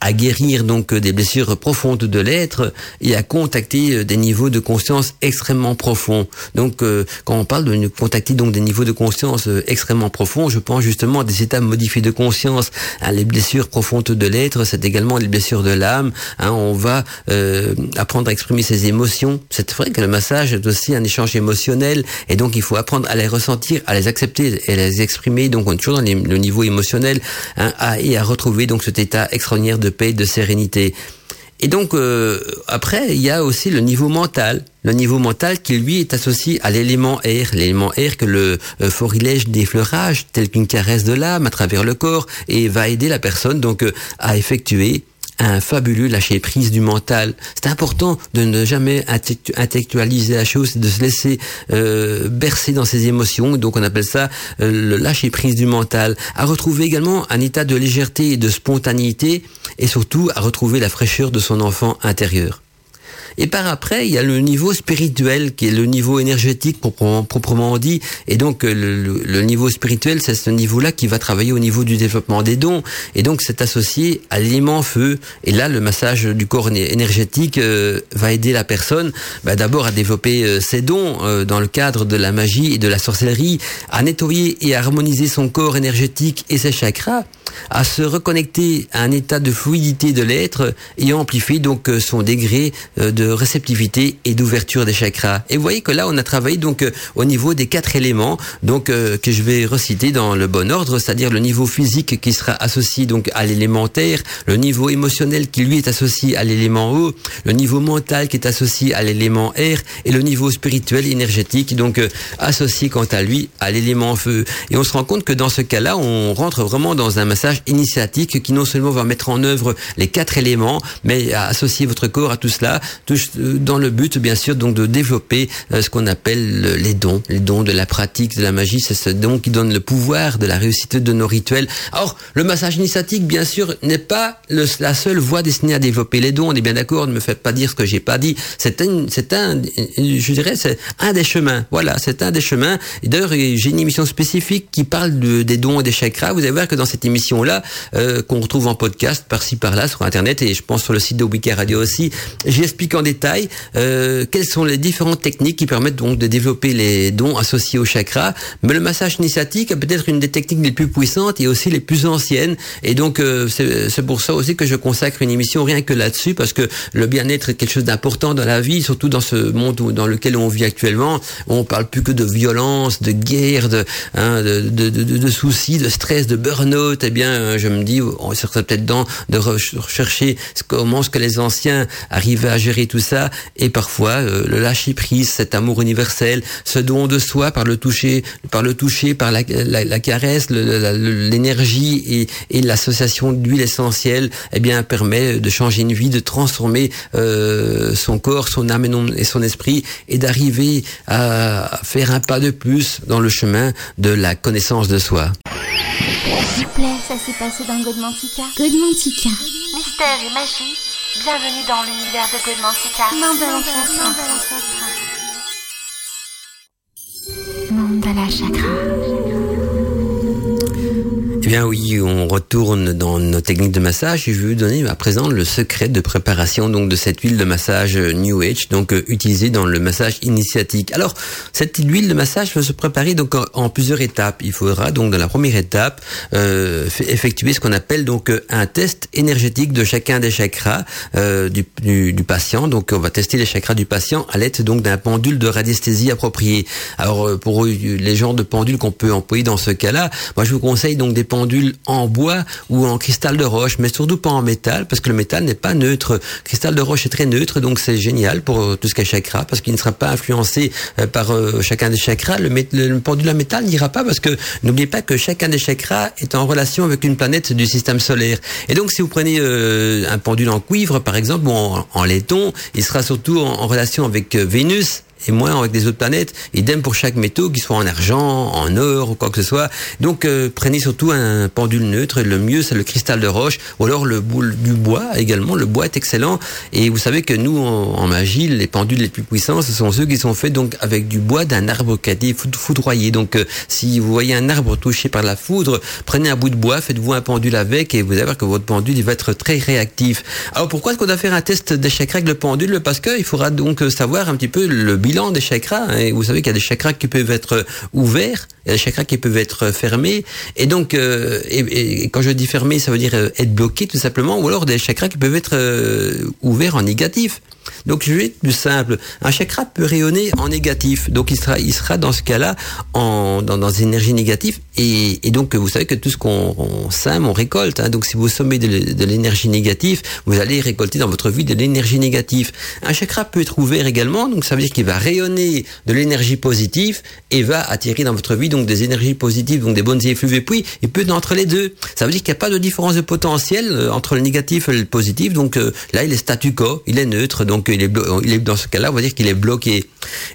à guérir donc des blessures profondes de l'être et à contacter des niveaux de conscience extrêmement profonds. Donc euh, quand on parle de contacter donc des niveaux de conscience euh, extrêmement profonds, je pense justement à des états modifiés de conscience, hein, les blessures profondes de l'être, c'est également les blessures de l'âme, hein, on va euh, apprendre à exprimer ses émotions. C'est vrai que le massage est aussi un échange émotionnel et donc il faut apprendre à les ressentir, à les accepter et les exprimer, donc on est toujours dans les, le niveau émotionnel, hein, à, et à retrouver donc cet état extraordinaire de paix, de sérénité. Et donc euh, après il y a aussi le niveau mental. Le niveau mental qui, lui, est associé à l'élément air. L'élément air que le euh, florilège d'effleurage, tel qu'une caresse de l'âme à travers le corps, et va aider la personne donc euh, à effectuer un fabuleux lâcher-prise du mental. C'est important de ne jamais intellectualiser la chose, de se laisser euh, bercer dans ses émotions. Donc on appelle ça euh, le lâcher-prise du mental. À retrouver également un état de légèreté et de spontanéité, et surtout à retrouver la fraîcheur de son enfant intérieur. Et par après, il y a le niveau spirituel, qui est le niveau énergétique proprement, proprement dit. Et donc, le, le, le niveau spirituel, c'est ce niveau-là qui va travailler au niveau du développement des dons. Et donc, c'est associé à l'élément feu. Et là, le massage du corps énergétique euh, va aider la personne bah, d'abord à développer euh, ses dons euh, dans le cadre de la magie et de la sorcellerie, à nettoyer et à harmoniser son corps énergétique et ses chakras, à se reconnecter à un état de fluidité de l'être et amplifier donc son degré de réceptivité et d'ouverture des chakras. Et vous voyez que là, on a travaillé donc au niveau des quatre éléments, donc euh, que je vais reciter dans le bon ordre, c'est-à-dire le niveau physique qui sera associé donc à l'élément terre, le niveau émotionnel qui lui est associé à l'élément eau, le niveau mental qui est associé à l'élément air et le niveau spirituel énergétique donc euh, associé quant à lui à l'élément feu. Et on se rend compte que dans ce cas-là, on rentre vraiment dans un massage initiatique qui non seulement va mettre en œuvre les quatre éléments, mais associer votre corps à tout cela, dans le but bien sûr donc de développer ce qu'on appelle les dons, les dons de la pratique de la magie. C'est ce don qui donne le pouvoir de la réussite de nos rituels. Or, le massage initiatique bien sûr n'est pas le, la seule voie destinée à développer les dons. On est bien d'accord, ne me faites pas dire ce que j'ai pas dit. C'est un, c'est un, je dirais, c'est un des chemins. Voilà, c'est un des chemins. Et d'ailleurs, j'ai une émission spécifique qui parle de, des dons et des chakras. Vous allez voir que dans cette émission là euh, qu'on retrouve en podcast par-ci par-là sur internet et je pense sur le site de Wicca Radio aussi, j'explique en détail euh, quelles sont les différentes techniques qui permettent donc de développer les dons associés au chakra. Mais le massage initiatique est peut-être une des techniques les plus puissantes et aussi les plus anciennes, et donc euh, c'est, c'est pour ça aussi que je consacre une émission rien que là-dessus, parce que le bien-être est quelque chose d'important dans la vie, surtout dans ce monde où, dans lequel on vit actuellement. On parle plus que de violence, de guerre, de, hein, de, de, de, de, de soucis, de stress, de burn-out. Et bien je me dis, on serait peut-être dans de rechercher comment ce que les anciens arrivaient à gérer tout ça, et parfois euh, le lâcher prise, cet amour universel, ce don de soi par le toucher, par le toucher, par la, la, la caresse, le, la, l'énergie et, et l'association d'huile essentielle, eh bien permet de changer une vie, de transformer euh, son corps, son âme et son esprit, et d'arriver à faire un pas de plus dans le chemin de la connaissance de soi. S'il vous plaît, ça s'est passé dans Godmantica. Godmantica. Mystère et magie, bienvenue dans l'univers de Godmantica. Mandala Chakra. Mandala Chakra. Eh bien oui, on retourne dans nos techniques de massage et je vais vous donner à présent le secret de préparation donc de cette huile de massage New Age, donc euh, utilisée dans le massage initiatique. Alors, cette huile de massage va se préparer donc en, en plusieurs étapes. Il faudra donc dans la première étape euh, effectuer ce qu'on appelle donc un test énergétique de chacun des chakras euh, du, du, du patient. Donc on va tester les chakras du patient à l'aide donc d'un pendule de radiesthésie approprié. Alors euh, pour les genres de pendules qu'on peut employer dans ce cas-là, moi je vous conseille donc des pendules en bois ou en cristal de roche, mais surtout pas en métal, parce que le métal n'est pas neutre. Le cristal de roche est très neutre, donc c'est génial pour tout ce qui est chakra, parce qu'il ne sera pas influencé par chacun des chakras. Le, mé- le pendule à métal n'ira pas, parce que n'oubliez pas que chacun des chakras est en relation avec une planète du système solaire. Et donc si vous prenez euh, un pendule en cuivre, par exemple, ou en, en laiton, il sera surtout en, en relation avec euh, Vénus, et moins avec des autres planètes. Idem pour chaque métaux, qu'ils soient en argent, en or ou quoi que ce soit. Donc euh, prenez surtout un pendule neutre, et le mieux c'est le cristal de roche, ou alors le boule du bois également. Le bois est excellent, et vous savez que nous en, en magie, les pendules les plus puissants, ce sont ceux qui sont faits donc avec du bois d'un arbre qui a été foudroyé. Donc euh, si vous voyez un arbre touché par la foudre, prenez un bout de bois, faites-vous un pendule avec, et vous allez voir que votre pendule il va être très réactif. Alors pourquoi est-ce qu'on doit faire un test des chakras avec le pendule? Parce que il faudra donc savoir un petit peu le bilan des chakras, et vous savez qu'il y a des chakras qui peuvent être ouverts, il y a des chakras qui peuvent être fermés, et donc euh, et, et quand je dis fermé, ça veut dire euh, être bloqué tout simplement, ou alors des chakras qui peuvent être euh, ouverts en négatif. Donc je vais être plus simple, un chakra peut rayonner en négatif, donc il sera il sera dans ce cas-là en dans dans des énergies négatives, et et donc vous savez que tout ce qu'on on sème, on récolte, hein. Donc si vous sommez de, de l'énergie négative, vous allez récolter dans votre vie de l'énergie négative. Un chakra peut être ouvert également, donc ça veut dire qu'il va rayonner de l'énergie positive et va attirer dans votre vie donc des énergies positives, donc des bonnes effluves, et puis il peut être entre les deux. Ça veut dire qu'il n'y a pas de différence de potentiel entre le négatif et le positif, donc euh, là il est statu quo, il est neutre. Donc qu'il est blo- il est dans ce cas-là, on va dire qu'il est bloqué.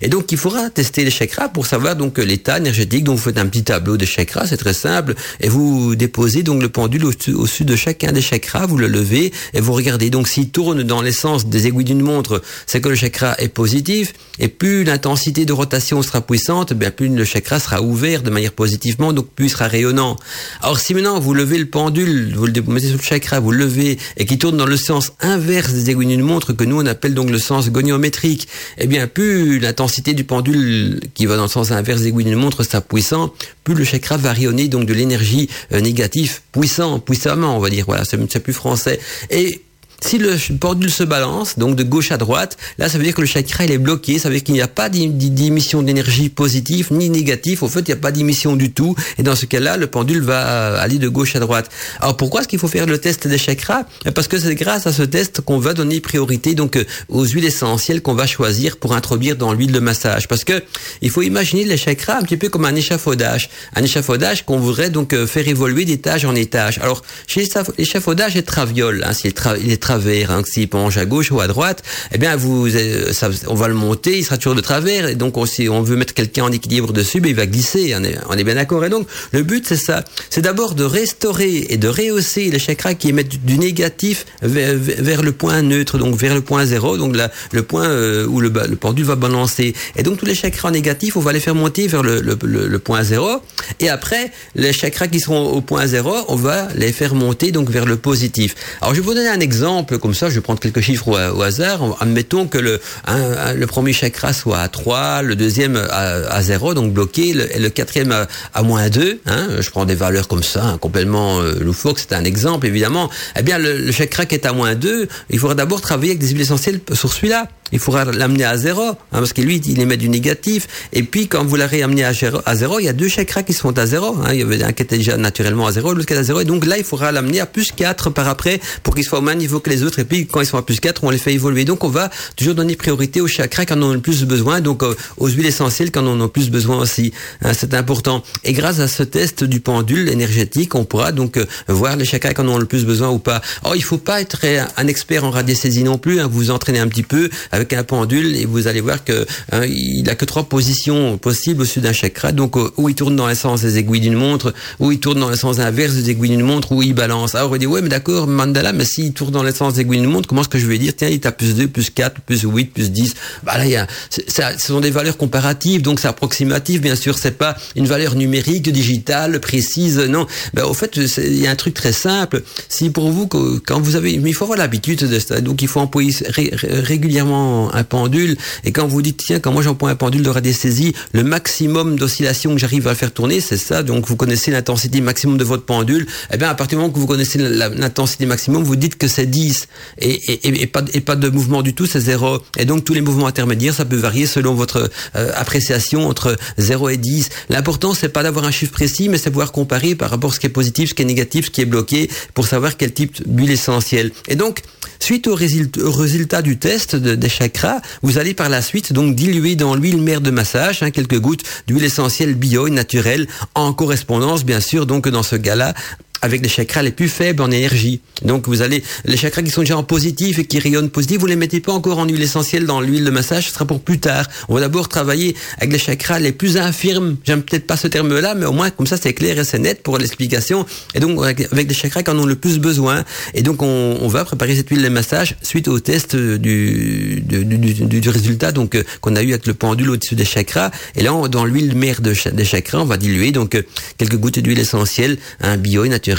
Et donc, il faudra tester les chakras pour savoir donc l'état énergétique. Donc, vous faites un petit tableau des chakras, c'est très simple, et vous déposez donc le pendule au-dessus, au-dessus de chacun des chakras, vous le levez et vous regardez. Donc, s'il tourne dans l'essence des aiguilles d'une montre, c'est que le chakra est positif, et plus l'intensité de rotation sera puissante, bien plus le chakra sera ouvert de manière positivement, donc plus il sera rayonnant. Alors, si maintenant vous levez le pendule, vous le mettez sur le chakra, vous le levez, et qu'il tourne dans le sens inverse des aiguilles d'une montre, que nous on appelle donc le sens goniométrique, eh bien, plus l'intensité du pendule qui va dans le sens inverse des aiguilles d'une montre sera puissant, plus le chakra va rayonner donc de l'énergie euh, négative, puissant, puissamment, on va dire, voilà, c'est, c'est plus français. Et si le pendule se balance, donc de gauche à droite, là ça veut dire que le chakra il est bloqué, ça veut dire qu'il n'y a pas d'émission d'énergie positive ni négative, au fait il n'y a pas d'émission du tout, et dans ce cas-là le pendule va aller de gauche à droite. Alors pourquoi est-ce qu'il faut faire le test des chakras? Parce que c'est grâce à ce test qu'on va donner priorité donc aux huiles essentielles qu'on va choisir pour introduire dans l'huile de massage, parce que il faut imaginer les chakras un petit peu comme un échafaudage, un échafaudage qu'on voudrait donc faire évoluer d'étage en étage. Alors chez l'échafaudage est traviole, hein, c'est tra- il est travers, hein, s'il penche à gauche ou à droite, eh bien, vous, ça, on va le monter, il sera toujours de travers, et donc, on, si on veut mettre quelqu'un en équilibre dessus, mais il va glisser, on est, on est bien d'accord. Et donc, le but, c'est ça, c'est d'abord de restaurer et de rehausser les chakras qui émettent du, du négatif vers, vers le point neutre, donc vers le point zéro, donc là, le point euh, où le, le pendule va balancer. Et donc, tous les chakras négatifs, on va les faire monter vers le, le, le, le point zéro, et après, les chakras qui seront au point zéro, on va les faire monter, donc, vers le positif. Alors, je vais vous donner un exemple. Comme ça, je vais prendre quelques chiffres au, au hasard. Admettons que le, un, le premier chakra soit à trois, le deuxième à, à zéro, donc bloqué, le, et le quatrième à, à moins deux. Hein. Je prends des valeurs comme ça, hein, complètement euh, loufoque, c'est un exemple évidemment. Eh bien, le, le chakra qui est à moins deux, il faudra d'abord travailler avec des huiles essentielles sur celui-là. Il faudra l'amener à zéro, hein, parce que lui, il émet du négatif. Et puis, quand vous l'aurez amené à zéro, à zéro, il y a deux chakras qui sont à zéro. Hein. Il y avait un qui était déjà naturellement à zéro, l'autre qui est à zéro. Et donc là, il faudra l'amener à plus quatre par après pour qu'il soit au même niveau que les autres. Et puis, quand ils sont à plus quatre, on les fait évoluer. Donc, on va toujours donner priorité aux chakras qui en ont le plus besoin, donc aux huiles essentielles qui en ont le plus besoin aussi. Hein, c'est important. Et grâce à ce test du pendule énergétique, on pourra donc euh, voir les chakras qui en ont le plus besoin ou pas. Or, il faut pas être un expert en radiesthésie non plus. Hein. Vous vous entraînez un petit peu avec un pendule et vous allez voir que hein, il a que trois positions possibles au sud d'un chakra, donc euh, où il tourne dans le sens des aiguilles d'une montre, où il tourne dans le sens inverse des aiguilles d'une montre, où il balance. Alors on dit ouais mais d'accord Mandala, mais s'il tourne dans le sens des aiguilles d'une montre, comment est-ce que je vais dire tiens il est à plus deux, plus quatre, plus huit, plus dix? Bah là il y a, ça, ce sont des valeurs comparatives, donc c'est approximatif bien sûr, c'est pas une valeur numérique, digitale, précise, non. Bah, au fait il y a un truc très simple, si pour vous que, quand vous avez, mais il faut avoir l'habitude de ça, donc il faut employer ré, ré, régulièrement un pendule, et quand vous dites tiens quand moi j'emploie un pendule de radiesthésie, le maximum d'oscillation que j'arrive à faire tourner c'est ça, donc vous connaissez l'intensité maximum de votre pendule, et bien à partir du moment que vous connaissez l'intensité maximum, vous dites que c'est dix et, et, et, et, pas, et pas de mouvement du tout, c'est zéro, et donc tous les mouvements intermédiaires ça peut varier selon votre euh, appréciation entre zéro et dix. L'important c'est pas d'avoir un chiffre précis, mais c'est pouvoir comparer par rapport à ce qui est positif, ce qui est négatif, ce qui est bloqué, pour savoir quel type d'huile essentielle. Et donc suite au résultat, au résultat du test de, des chakras, vous allez par la suite donc diluer dans l'huile mère de massage hein, quelques gouttes d'huile essentielle bio et naturelle en correspondance bien sûr donc dans ce cas-là avec les chakras les plus faibles en énergie. Donc vous allez, les chakras qui sont déjà en positif et qui rayonnent positif, vous les mettez pas encore en huile essentielle dans l'huile de massage, ce sera pour plus tard. On va d'abord travailler avec les chakras les plus infirmes. J'aime peut-être pas ce terme-là, mais au moins comme ça c'est clair et c'est net pour l'explication. Et donc avec les chakras qui en ont le plus besoin. Et donc on, on va préparer cette huile de massage suite au test du, du, du, du, du résultat donc qu'on a eu avec le pendule au-dessus des chakras. Et là on, dans l'huile mère de, des chakras, on va diluer donc quelques gouttes d'huile essentielle, un hein, bio et naturel,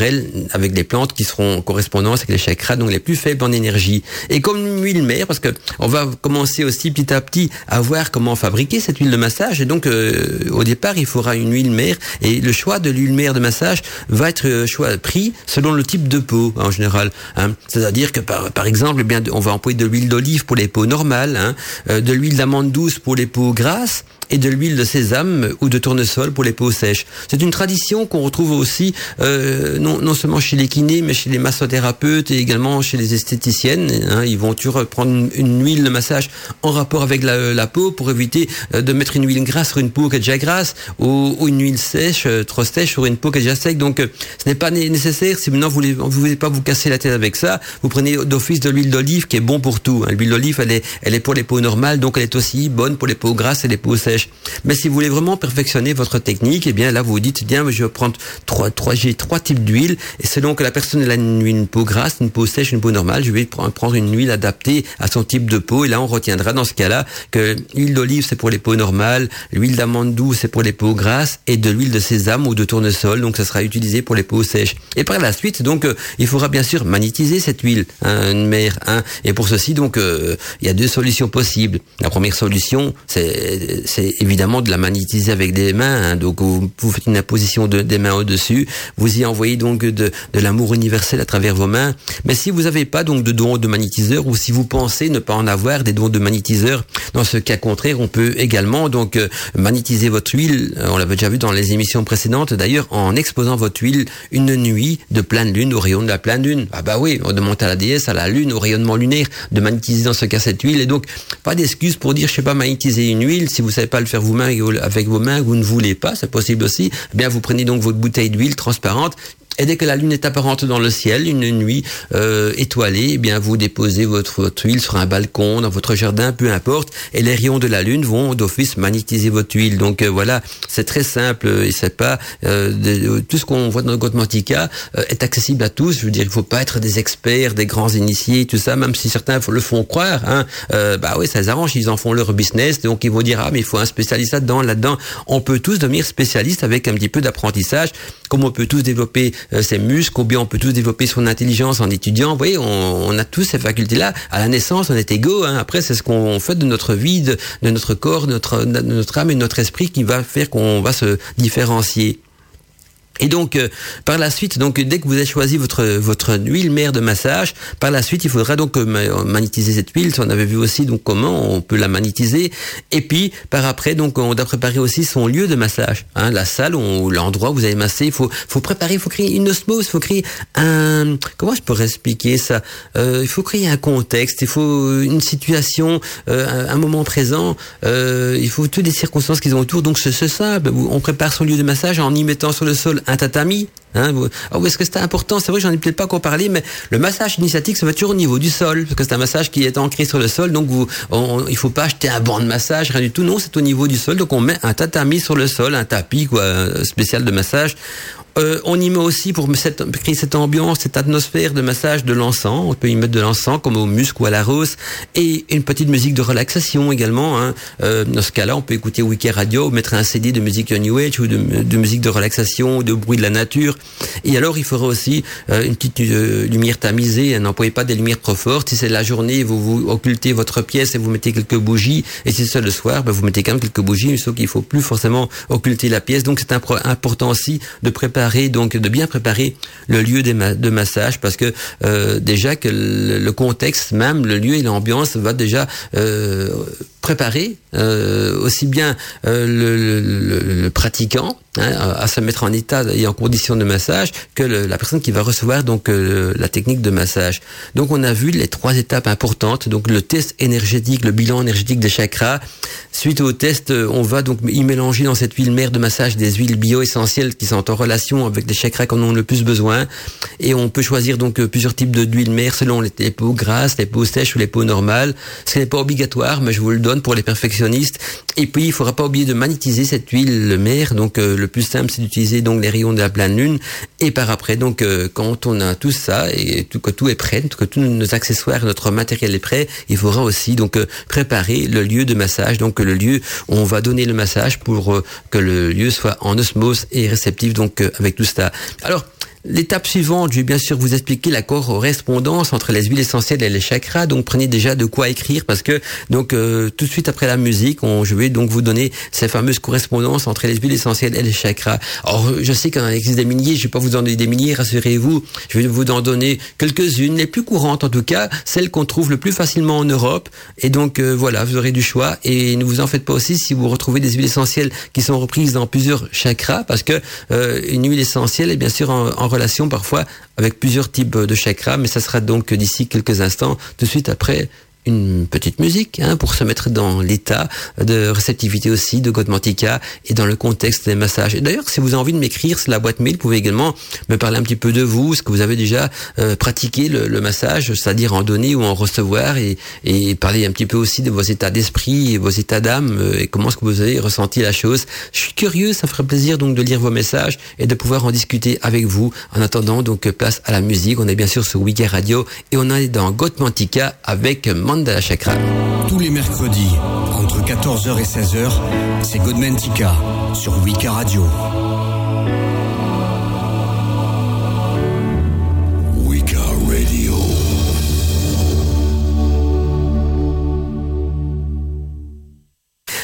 avec des plantes qui seront en correspondance avec les chakras, donc les plus faibles en énergie. Et comme huile mère, parce que on va commencer aussi petit à petit à voir comment fabriquer cette huile de massage. Et donc, euh, au départ, il faudra une huile mère. Et le choix de l'huile mère de massage va être euh, choix pris selon le type de peau en général. Hein. C'est-à-dire que par, par exemple, eh bien, on va employer de l'huile d'olive pour les peaux normales, hein, euh, de l'huile d'amande douce pour les peaux grasses, et de l'huile de sésame ou de tournesol pour les peaux sèches. C'est une tradition qu'on retrouve aussi euh, non, non seulement chez les kinés, mais chez les massothérapeutes et également chez les esthéticiennes. Hein, ils vont toujours prendre une, une huile de massage en rapport avec la, la peau pour éviter euh, de mettre une huile grasse sur une peau qui est déjà grasse ou, ou une huile sèche, euh, trop sèche sur une peau qui est déjà sec. Donc, euh, ce n'est pas nécessaire. Si maintenant vous ne voulez pas vous casser la tête avec ça, vous prenez d'office de l'huile d'olive qui est bon pour tout. Hein. L'huile d'olive, elle est, elle est pour les peaux normales, donc elle est aussi bonne pour les peaux grasses et les peaux sèches. Mais si vous voulez vraiment perfectionner votre technique, et eh bien là vous vous dites, tiens, je vais prendre trois, trois, j'ai trois types d'huiles, et selon que la personne elle a une, une peau grasse, une peau sèche, une peau normale, je vais prendre une huile adaptée à son type de peau, et là on retiendra dans ce cas-là que l'huile d'olive c'est pour les peaux normales, l'huile d'amande douce c'est pour les peaux grasses, et de l'huile de sésame ou de tournesol, donc ça sera utilisé pour les peaux sèches. Et par la suite, donc, euh, il faudra bien sûr magnétiser cette huile, hein, une mère, hein, et pour ceci, donc, euh, il y a deux solutions possibles. La première solution, c'est, c'est évidemment de la magnétiser avec des mains, hein. Donc vous, vous faites une imposition de, des mains au-dessus, vous y envoyez donc de, de l'amour universel à travers vos mains. Mais si vous n'avez pas donc de dons de magnétiseur, ou si vous pensez ne pas en avoir des dons de magnétiseur, dans ce cas contraire on peut également donc euh, magnétiser votre huile, on l'avait déjà vu dans les émissions précédentes d'ailleurs, en exposant votre huile une nuit de pleine lune au rayon de la pleine lune. Ah bah oui, on demande à la déesse, à la lune, au rayonnement lunaire de magnétiser dans ce cas cette huile, et donc pas d'excuse pour dire je sais pas magnétiser une huile. Si vous savez pas le faire vous-même avec vos mains, vous ne voulez pas, c'est possible aussi. Eh bien, vous prenez donc votre bouteille d'huile transparente. Et dès que la lune est apparente dans le ciel, une nuit euh, étoilée, eh bien vous déposez votre, votre huile sur un balcon, dans votre jardin, peu importe, et les rayons de la lune vont d'office magnétiser votre huile. Donc euh, voilà, c'est très simple, et c'est pas euh, de, tout ce qu'on voit dans Godmantica euh, est accessible à tous. Je veux dire, il faut pas être des experts, des grands initiés, tout ça, même si certains le font croire. Hein, euh, bah oui, ça les arrange, ils en font leur business, donc ils vont dire ah mais il faut un spécialiste là-dedans, là-dedans. On peut tous devenir spécialiste avec un petit peu d'apprentissage, comme on peut tous développer ses muscles, combien on peut tous développer son intelligence en étudiant. Vous voyez, on, on a tous ces facultés-là. À la naissance, on est égaux. Hein. Après, c'est ce qu'on fait de notre vie, de, de notre corps, de notre, de notre âme et de notre esprit qui va faire qu'on va se différencier. Et donc, euh, par la suite, donc dès que vous avez choisi votre votre huile mère de massage, par la suite, il faudra donc euh, magnétiser cette huile. On avait vu aussi donc comment on peut la magnétiser. Et puis, par après, donc on doit préparer aussi son lieu de massage, hein, la salle ou l'endroit où vous allez masser. Il faut faut préparer, il faut créer une osmose, il faut créer un, comment je pourrais expliquer ça, euh, il faut créer un contexte, il faut une situation, euh, un, un moment présent, euh, il faut toutes les circonstances qu'ils ont autour. Donc c'est simple, on prépare son lieu de massage en y mettant sur le sol un tatami. Hein, vous... oh, est-ce que c'est important? C'est vrai, j'en ai peut-être pas encore parlé, mais le massage initiatique, ça va toujours au niveau du sol, parce que c'est un massage qui est ancré sur le sol, donc vous, on, il faut pas acheter un banc de massage, rien du tout. Non, c'est au niveau du sol, donc on met un tatami sur le sol, un tapis, quoi, spécial de massage. Euh, on y met aussi pour cette, créer cette ambiance, cette atmosphère de massage de l'encens. On peut y mettre de l'encens comme au musc ou à la rose, et une petite musique de relaxation également. Hein. Euh, dans ce cas-là, on peut écouter Wicca Radio, mettre un C D de musique New Age ou de, de musique de relaxation, ou de bruit de la nature. Et alors, il faudra aussi euh, une petite euh, lumière tamisée. Hein. N'employez pas des lumières trop fortes. Si c'est la journée, vous vous occultez votre pièce et vous mettez quelques bougies. Et si c'est le soir, ben, vous mettez quand même quelques bougies, sauf qu'il ne faut plus forcément occulter la pièce. Donc, c'est impro- important aussi de préparer donc de bien préparer le lieu de, ma- de massage, parce que euh, déjà que le, le contexte même, le lieu et l'ambiance va déjà euh, préparer euh, aussi bien euh, le, le, le pratiquant, hein, à, à se mettre en état et en condition de massage, que le, la personne qui va recevoir donc euh, la technique de massage. Donc on a vu les trois étapes importantes, donc le test énergétique, le bilan énergétique des chakras. Suite au test, on va donc y mélanger dans cette huile mère de massage des huiles bio-essentielles qui sont en relation avec les chakras qu'on a le plus besoin, et on peut choisir donc plusieurs types d'huiles mères selon les, les peaux grasses, les peaux sèches ou les peaux normales. Ce n'est pas obligatoire, mais je vous le donne pour les perfectionnistes. Et puis il ne faudra pas oublier de magnétiser cette huile mère. Donc euh, le plus simple, c'est d'utiliser donc les rayons de la pleine lune. Et par après, donc euh, quand on a tout ça et tout, que tout est prêt, que tous nos accessoires, notre matériel est prêt, il faudra aussi donc euh, préparer le lieu de massage. Donc le lieu où on va donner le massage pour euh, que le lieu soit en osmose et réceptif donc euh, avec tout ça. Alors L'étape suivante, je vais bien sûr vous expliquer la correspondance entre les huiles essentielles et les chakras. Donc prenez déjà de quoi écrire parce que donc euh, tout de suite après la musique, on, je vais donc vous donner ces fameuses correspondances entre les huiles essentielles et les chakras. Alors je sais qu'il en existe des milliers, je ne vais pas vous en donner des milliers, rassurez-vous. Je vais vous en donner quelques-unes, les plus courantes en tout cas, celles qu'on trouve le plus facilement en Europe. Et donc euh, voilà, vous aurez du choix et ne vous en faites pas aussi si vous retrouvez des huiles essentielles qui sont reprises dans plusieurs chakras parce que euh, une huile essentielle est bien sûr en, en relation parfois avec plusieurs types de chakras, mais ça sera donc d'ici quelques instants, tout de suite après une petite musique, hein, pour se mettre dans l'état de réceptivité aussi de Godmantica et dans le contexte des massages. Et d'ailleurs, si vous avez envie de m'écrire sur la boîte mail, vous pouvez également me parler un petit peu de vous, ce que vous avez déjà euh, pratiqué le, le massage, c'est-à-dire en donner ou en recevoir, et, et parler un petit peu aussi de vos états d'esprit et vos états d'âme, euh, et comment est-ce que vous avez ressenti la chose. Je suis curieux, ça ferait plaisir donc de lire vos messages et de pouvoir en discuter avec vous. En attendant, donc place à la musique. On est bien sûr sur Wicca Radio et on est dans Godmantica avec Mandala Chakra. Tous les mercredis, entre quatorze heures et seize heures, c'est Godmantica sur Wicca Radio. Wicca Radio.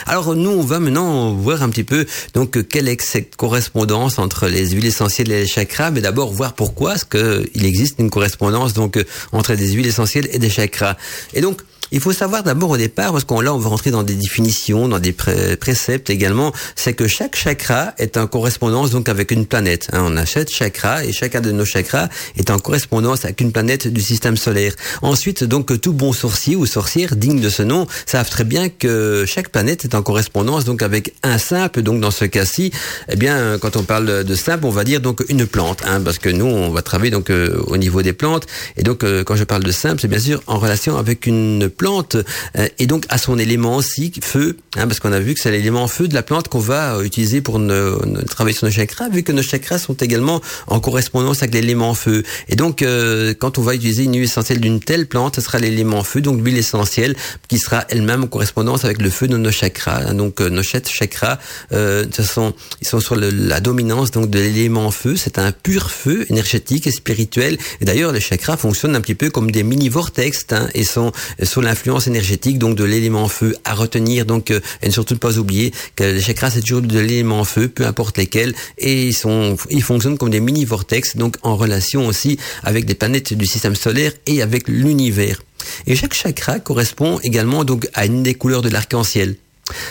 Alors nous, on va maintenant voir un petit peu donc quelle est cette correspondance entre les huiles essentielles et les chakras, mais d'abord voir pourquoi est-ce qu'il existe une correspondance donc entre des huiles essentielles et des chakras. Et donc il faut savoir d'abord au départ, parce qu'on là on va rentrer dans des définitions, dans des pré- préceptes également, c'est que chaque chakra est en correspondance donc avec une planète. Hein, on a sept chakras et chacun de nos chakras est en correspondance avec une planète du système solaire. Ensuite, donc tout bon sorcier ou sorcière digne de ce nom savent très bien que chaque planète est en correspondance donc avec un simple. Donc dans ce cas-ci, eh bien quand on parle de simple, on va dire donc une plante, hein, parce que nous on va travailler donc euh, au niveau des plantes. Et donc euh, quand je parle de simple, c'est bien sûr en relation avec une plante. plante et donc à son élément aussi feu, hein, parce qu'on a vu que c'est l'élément feu de la plante qu'on va utiliser pour nos, nos, travailler sur nos chakras, vu que nos chakras sont également en correspondance avec l'élément feu. Et donc euh, quand on va utiliser une huile essentielle d'une telle plante, ce sera l'élément feu, donc l'huile essentielle qui sera elle-même en correspondance avec le feu de nos chakras. Donc euh, nos sept chakras euh, ce sont, ils sont sur le, la dominance donc de l'élément feu. C'est un pur feu énergétique et spirituel, et d'ailleurs les chakras fonctionnent un petit peu comme des mini-vortex, hein, et sont sur la influence énergétique donc de l'élément feu à retenir. Donc euh, et ne surtout pas oublier que les chakras c'est toujours de l'élément feu, peu importe lesquels, et ils sont ils fonctionnent comme des mini vortex, donc en relation aussi avec des planètes du système solaire et avec l'univers. Et chaque chakra correspond également donc à une des couleurs de l'arc-en-ciel.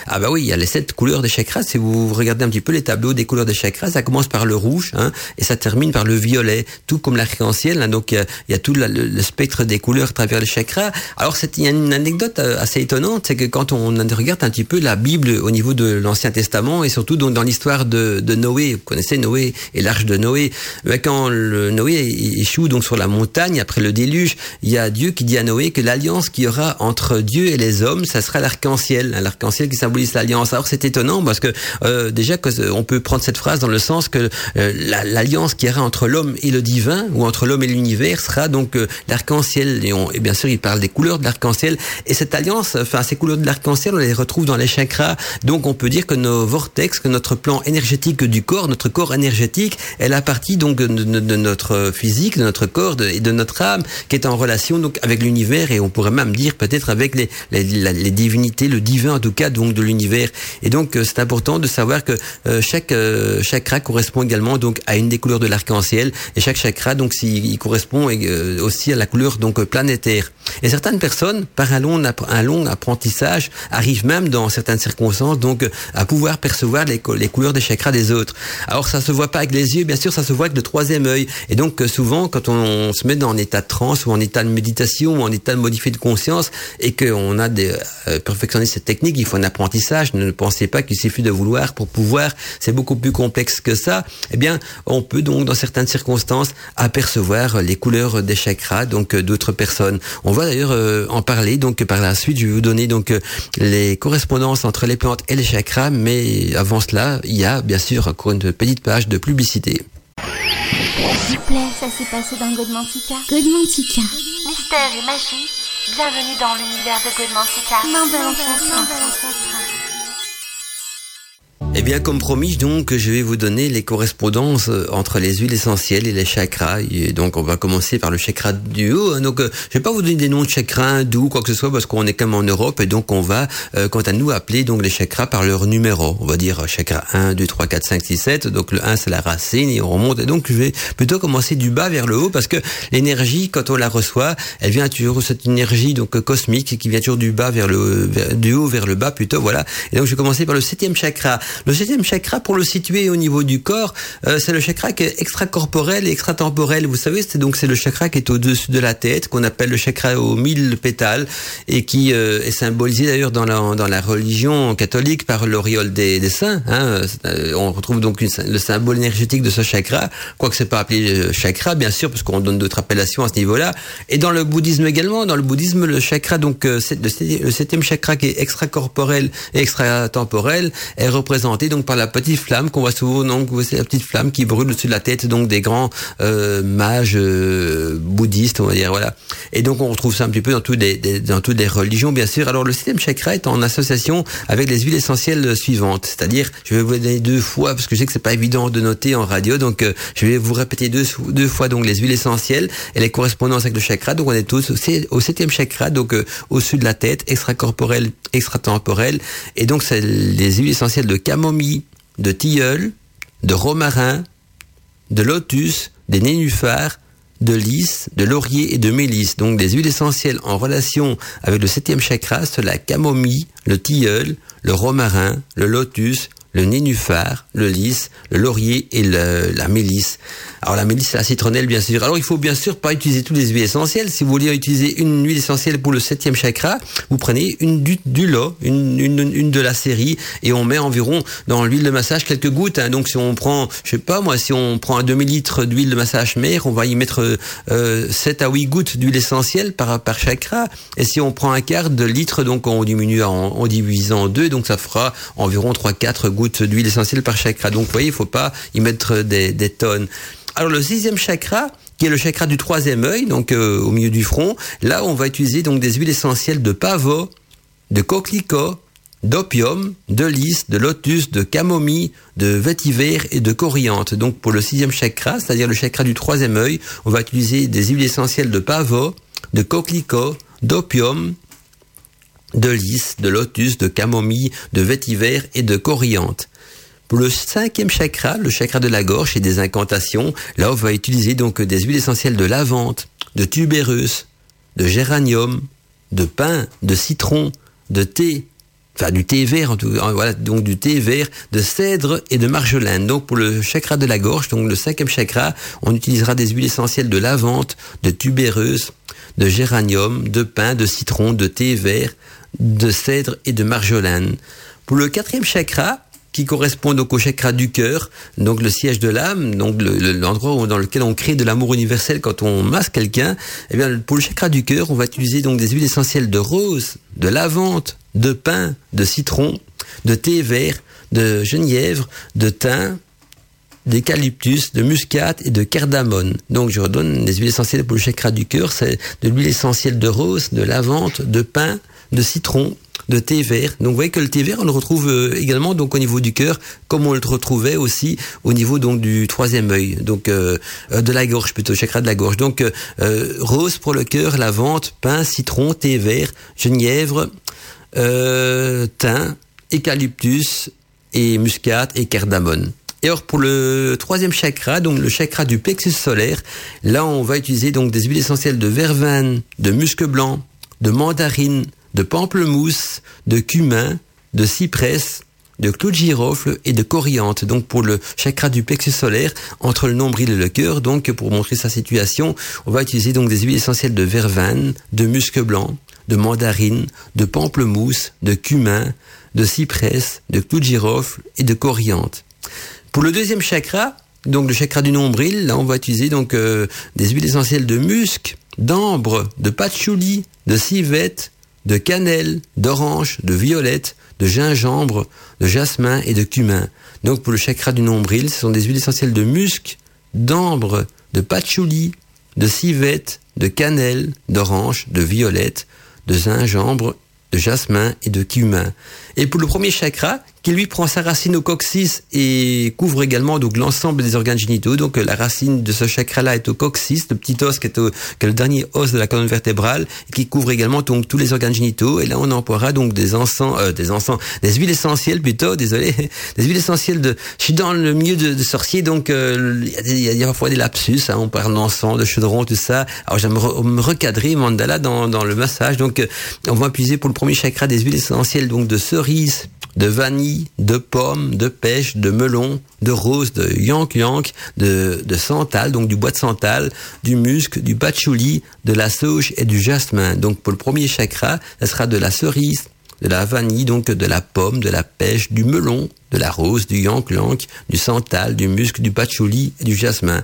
Ah bah oui, il y a les sept couleurs des chakras. Si vous regardez un petit peu les tableaux des couleurs des chakras, ça commence par le rouge, hein, et ça termine par le violet, tout comme l'arc-en-ciel, hein. Donc il y, y a tout la, le, le spectre des couleurs à travers les chakras. Alors il y a une anecdote assez étonnante, c'est que quand on regarde un petit peu la Bible au niveau de l'Ancien Testament, et surtout donc dans l'histoire de, de Noé, vous connaissez Noé et l'arche de Noé, bah, quand le Noé échoue donc sur la montagne après le déluge, il y a Dieu qui dit à Noé que l'alliance qu'il y aura entre Dieu et les hommes, ça sera l'arc-en-ciel, hein, l'arc-en-ciel qui symbolise l'alliance. Alors c'est étonnant parce que euh, déjà que, on peut prendre cette phrase dans le sens que euh, la, l'alliance qu'il y aura entre l'homme et le divin, ou entre l'homme et l'univers, sera donc euh, l'arc-en-ciel, et, on, et bien sûr il parle des couleurs de l'arc-en-ciel, et cette alliance, enfin ces couleurs de l'arc-en-ciel, on les retrouve dans les chakras. Donc on peut dire que nos vortex, que notre plan énergétique du corps, notre corps énergétique, est la partie donc de, de, de notre physique, de notre corps de, et de notre âme qui est en relation donc avec l'univers, et on pourrait même dire peut-être avec les, les, les, les divinités, le divin en tout cas donc de l'univers. Et donc euh, c'est important de savoir que euh, chaque euh, chakra correspond également donc à une des couleurs de l'arc-en-ciel, et chaque chakra donc il correspond euh, aussi à la couleur donc planétaire. Et certaines personnes par un long un long apprentissage arrivent même dans certaines circonstances donc à pouvoir percevoir les les couleurs des chakras des autres. Alors ça se voit pas avec les yeux, bien sûr, ça se voit avec le troisième œil. Et donc euh, souvent quand on, on se met dans un état de transe ou en état de méditation ou en état de modifié de conscience, et que on a des, euh, perfectionné cette technique, il faut un apprentissage, ne pensez pas qu'il suffit de vouloir pour pouvoir, c'est beaucoup plus complexe que ça. Eh bien, on peut donc dans certaines circonstances apercevoir les couleurs des chakras donc d'autres personnes. On va d'ailleurs euh, en parler donc par la suite. Je vais vous donner donc les correspondances entre les plantes et les chakras, mais avant cela, il y a bien sûr encore une petite page de publicité. S'il vous plaît, ça s'est passé dans Godmantica. Godmantica. Mystère et magie. Bienvenue dans l'univers de Godmantica. Mandala Chakra. Eh bien, comme promis, donc, je vais vous donner les correspondances entre les huiles essentielles et les chakras. Et donc, on va commencer par le chakra du haut. Donc, je ne vais pas vous donner des noms de chakras hindous, quoi que ce soit, parce qu'on est comme en Europe. Et donc, on va, euh, quant à nous, appeler donc les chakras par leur numéro. On va dire chakra un, deux, trois, quatre, cinq, six, sept. Donc, le un, c'est la racine et on remonte. Et donc, je vais plutôt commencer du bas vers le haut, parce que l'énergie, quand on la reçoit, elle vient toujours, cette énergie donc cosmique qui vient toujours du bas vers le, vers, du haut vers le bas, plutôt, voilà. Et donc, je vais commencer par le septième chakra. Le septième chakra, pour le situer au niveau du corps, euh, c'est le chakra qui est extracorporel et extratemporel. Vous savez, c'est donc c'est le chakra qui est au-dessus de la tête, qu'on appelle le chakra aux mille pétales, et qui euh, est symbolisé d'ailleurs dans la, dans la religion catholique par l'auréole des, des saints. Hein. On retrouve donc une, le symbole énergétique de ce chakra, quoique c'est pas appelé chakra, bien sûr, parce qu'on donne d'autres appellations à ce niveau-là. Et dans le bouddhisme également, dans le bouddhisme, le chakra, donc euh, c'est, le septième chakra qui est extracorporel et extratemporel, est représenté donc par la petite flamme qu'on voit souvent, donc c'est la petite flamme qui brûle au-dessus de la tête donc des grands euh, mages euh, bouddhistes, on va dire, voilà. Et donc on retrouve ça un petit peu dans toutes les dans toutes les religions, bien sûr. Alors le septième chakra est en association avec les huiles essentielles suivantes, c'est-à-dire, je vais vous donner deux fois parce que je sais que c'est pas évident de noter en radio, donc euh, je vais vous répéter deux deux fois donc les huiles essentielles et les correspondances avec le chakra. Donc on est tous au septième chakra, donc euh, au-dessus de la tête, extracorporel, extratemporel, et donc c'est les huiles essentielles de camomille, de tilleul, de romarin, de lotus, des nénuphars, de lys, de laurier et de mélisse. Donc des huiles essentielles en relation avec le septième chakra, c'est la camomille, le tilleul, le romarin, le lotus, le nénuphar, le lys, le laurier et le, la mélisse. Alors la mélisse, c'est la citronnelle, bien sûr. Alors il faut bien sûr pas utiliser toutes les huiles essentielles. Si vous voulez utiliser une huile essentielle pour le septième chakra, vous prenez une du, du lot, une, une, une de la série, et on met environ dans l'huile de massage quelques gouttes. Hein. Donc si on prend, je sais pas moi, si on prend un demi-litre d'huile de massage mère, on va y mettre euh, sept à huit gouttes d'huile essentielle par, par chakra. Et si on prend un quart de litre, donc on diminue, en, on divise en deux, donc ça fera environ trois à quatre gouttes d'huile essentielle par chakra. Donc vous voyez, il faut pas y mettre des, des tonnes. Alors le sixième chakra, qui est le chakra du troisième œil, donc euh, au milieu du front, là on va utiliser donc des huiles essentielles de pavot, de coquelicot, d'opium, de lys, de lotus, de camomille, de vétiver et de coriandre. Donc pour le sixième chakra, c'est-à-dire le chakra du troisième œil, on va utiliser des huiles essentielles de pavot, de coquelicot, d'opium, de lys, de lotus, de camomille, de vétiver et de coriandre. Pour le cinquième chakra, le chakra de la gorge et des incantations, là on va utiliser donc des huiles essentielles de lavande, de tubérus, de géranium, de pin, de citron, de thé, enfin du thé vert, en tout, voilà, donc du thé vert, de cèdre et de marjolaine. Donc pour le chakra de la gorge, donc le cinquième chakra, on utilisera des huiles essentielles de lavande, de tubérus, de géranium, de pin, de citron, de thé vert, de cèdre et de marjolaine. Pour le quatrième chakra, qui correspond donc au chakra du cœur, donc le siège de l'âme, donc le, le, l'endroit où, dans lequel on crée de l'amour universel quand on masse quelqu'un, eh bien pour le chakra du cœur, on va utiliser donc des huiles essentielles de rose, de lavande, de pin, de citron, de thé vert, de genièvre, de thym, d'eucalyptus, de muscade et de cardamone. Donc je redonne les huiles essentielles pour le chakra du cœur, c'est de l'huile essentielle de rose, de lavande, de pin, de citron, de thé vert. Donc vous voyez que le thé vert, on le retrouve euh, également donc au niveau du cœur, comme on le retrouvait aussi au niveau donc du troisième œil, donc euh, de la gorge plutôt, chakra de la gorge. Donc euh, rose pour le cœur, lavande, pin, citron, thé vert, genièvre, euh, thym, eucalyptus et muscade et cardamone. Et alors pour le troisième chakra, donc le chakra du plexus solaire, là on va utiliser donc des huiles essentielles de verveine, de musc blanc, de mandarine, de pamplemousse, de cumin, de cyprès, de clou de girofle et de coriandre. Donc pour le chakra du plexus solaire, entre le nombril et le cœur, donc pour montrer sa situation, on va utiliser donc des huiles essentielles de verveine, de musc blanc, de mandarine, de pamplemousse, de cumin, de cyprès, de clou de girofle et de coriandre. Pour le deuxième chakra, donc le chakra du nombril, là on va utiliser donc euh, des huiles essentielles de musc, d'ambre, de patchouli, de civette, de cannelle, d'orange, de violette, de gingembre, de jasmin et de cumin. Donc pour le chakra du nombril, ce sont des huiles essentielles de musc, d'ambre, de patchouli, de civette, de cannelle, d'orange, de violette, de gingembre, de jasmin et de cumin. Et pour le premier chakra, qui lui prend sa racine au coccyx et couvre également donc l'ensemble des organes génitaux. Donc la racine de ce chakra-là est au coccyx, le petit os qui est, au, qui est le dernier os de la colonne vertébrale, qui couvre également donc tous les organes génitaux. Et là, on emploiera donc des encens, euh, des encens, des huiles essentielles plutôt, désolé, des huiles essentielles de. Je suis dans le milieu de, de sorcier, donc il euh, y, y, y a parfois des lapsus. Hein, on parle d'encens, de chaudron, tout ça. Alors j'aime re, me recadrer mandala dans, dans le massage. Donc euh, on va puiser pour le premier chakra des huiles essentielles donc de cerise, de vanille, de pomme, de pêche, de melon, de rose, de yank-yank, de, de santal, donc du bois de santal, du musc, du patchouli, de la sauge et du jasmin. Donc pour le premier chakra, ça sera de la cerise, de la vanille, donc de la pomme, de la pêche, du melon, de la rose, du yank-yank, du santal, du musc, du patchouli et du jasmin.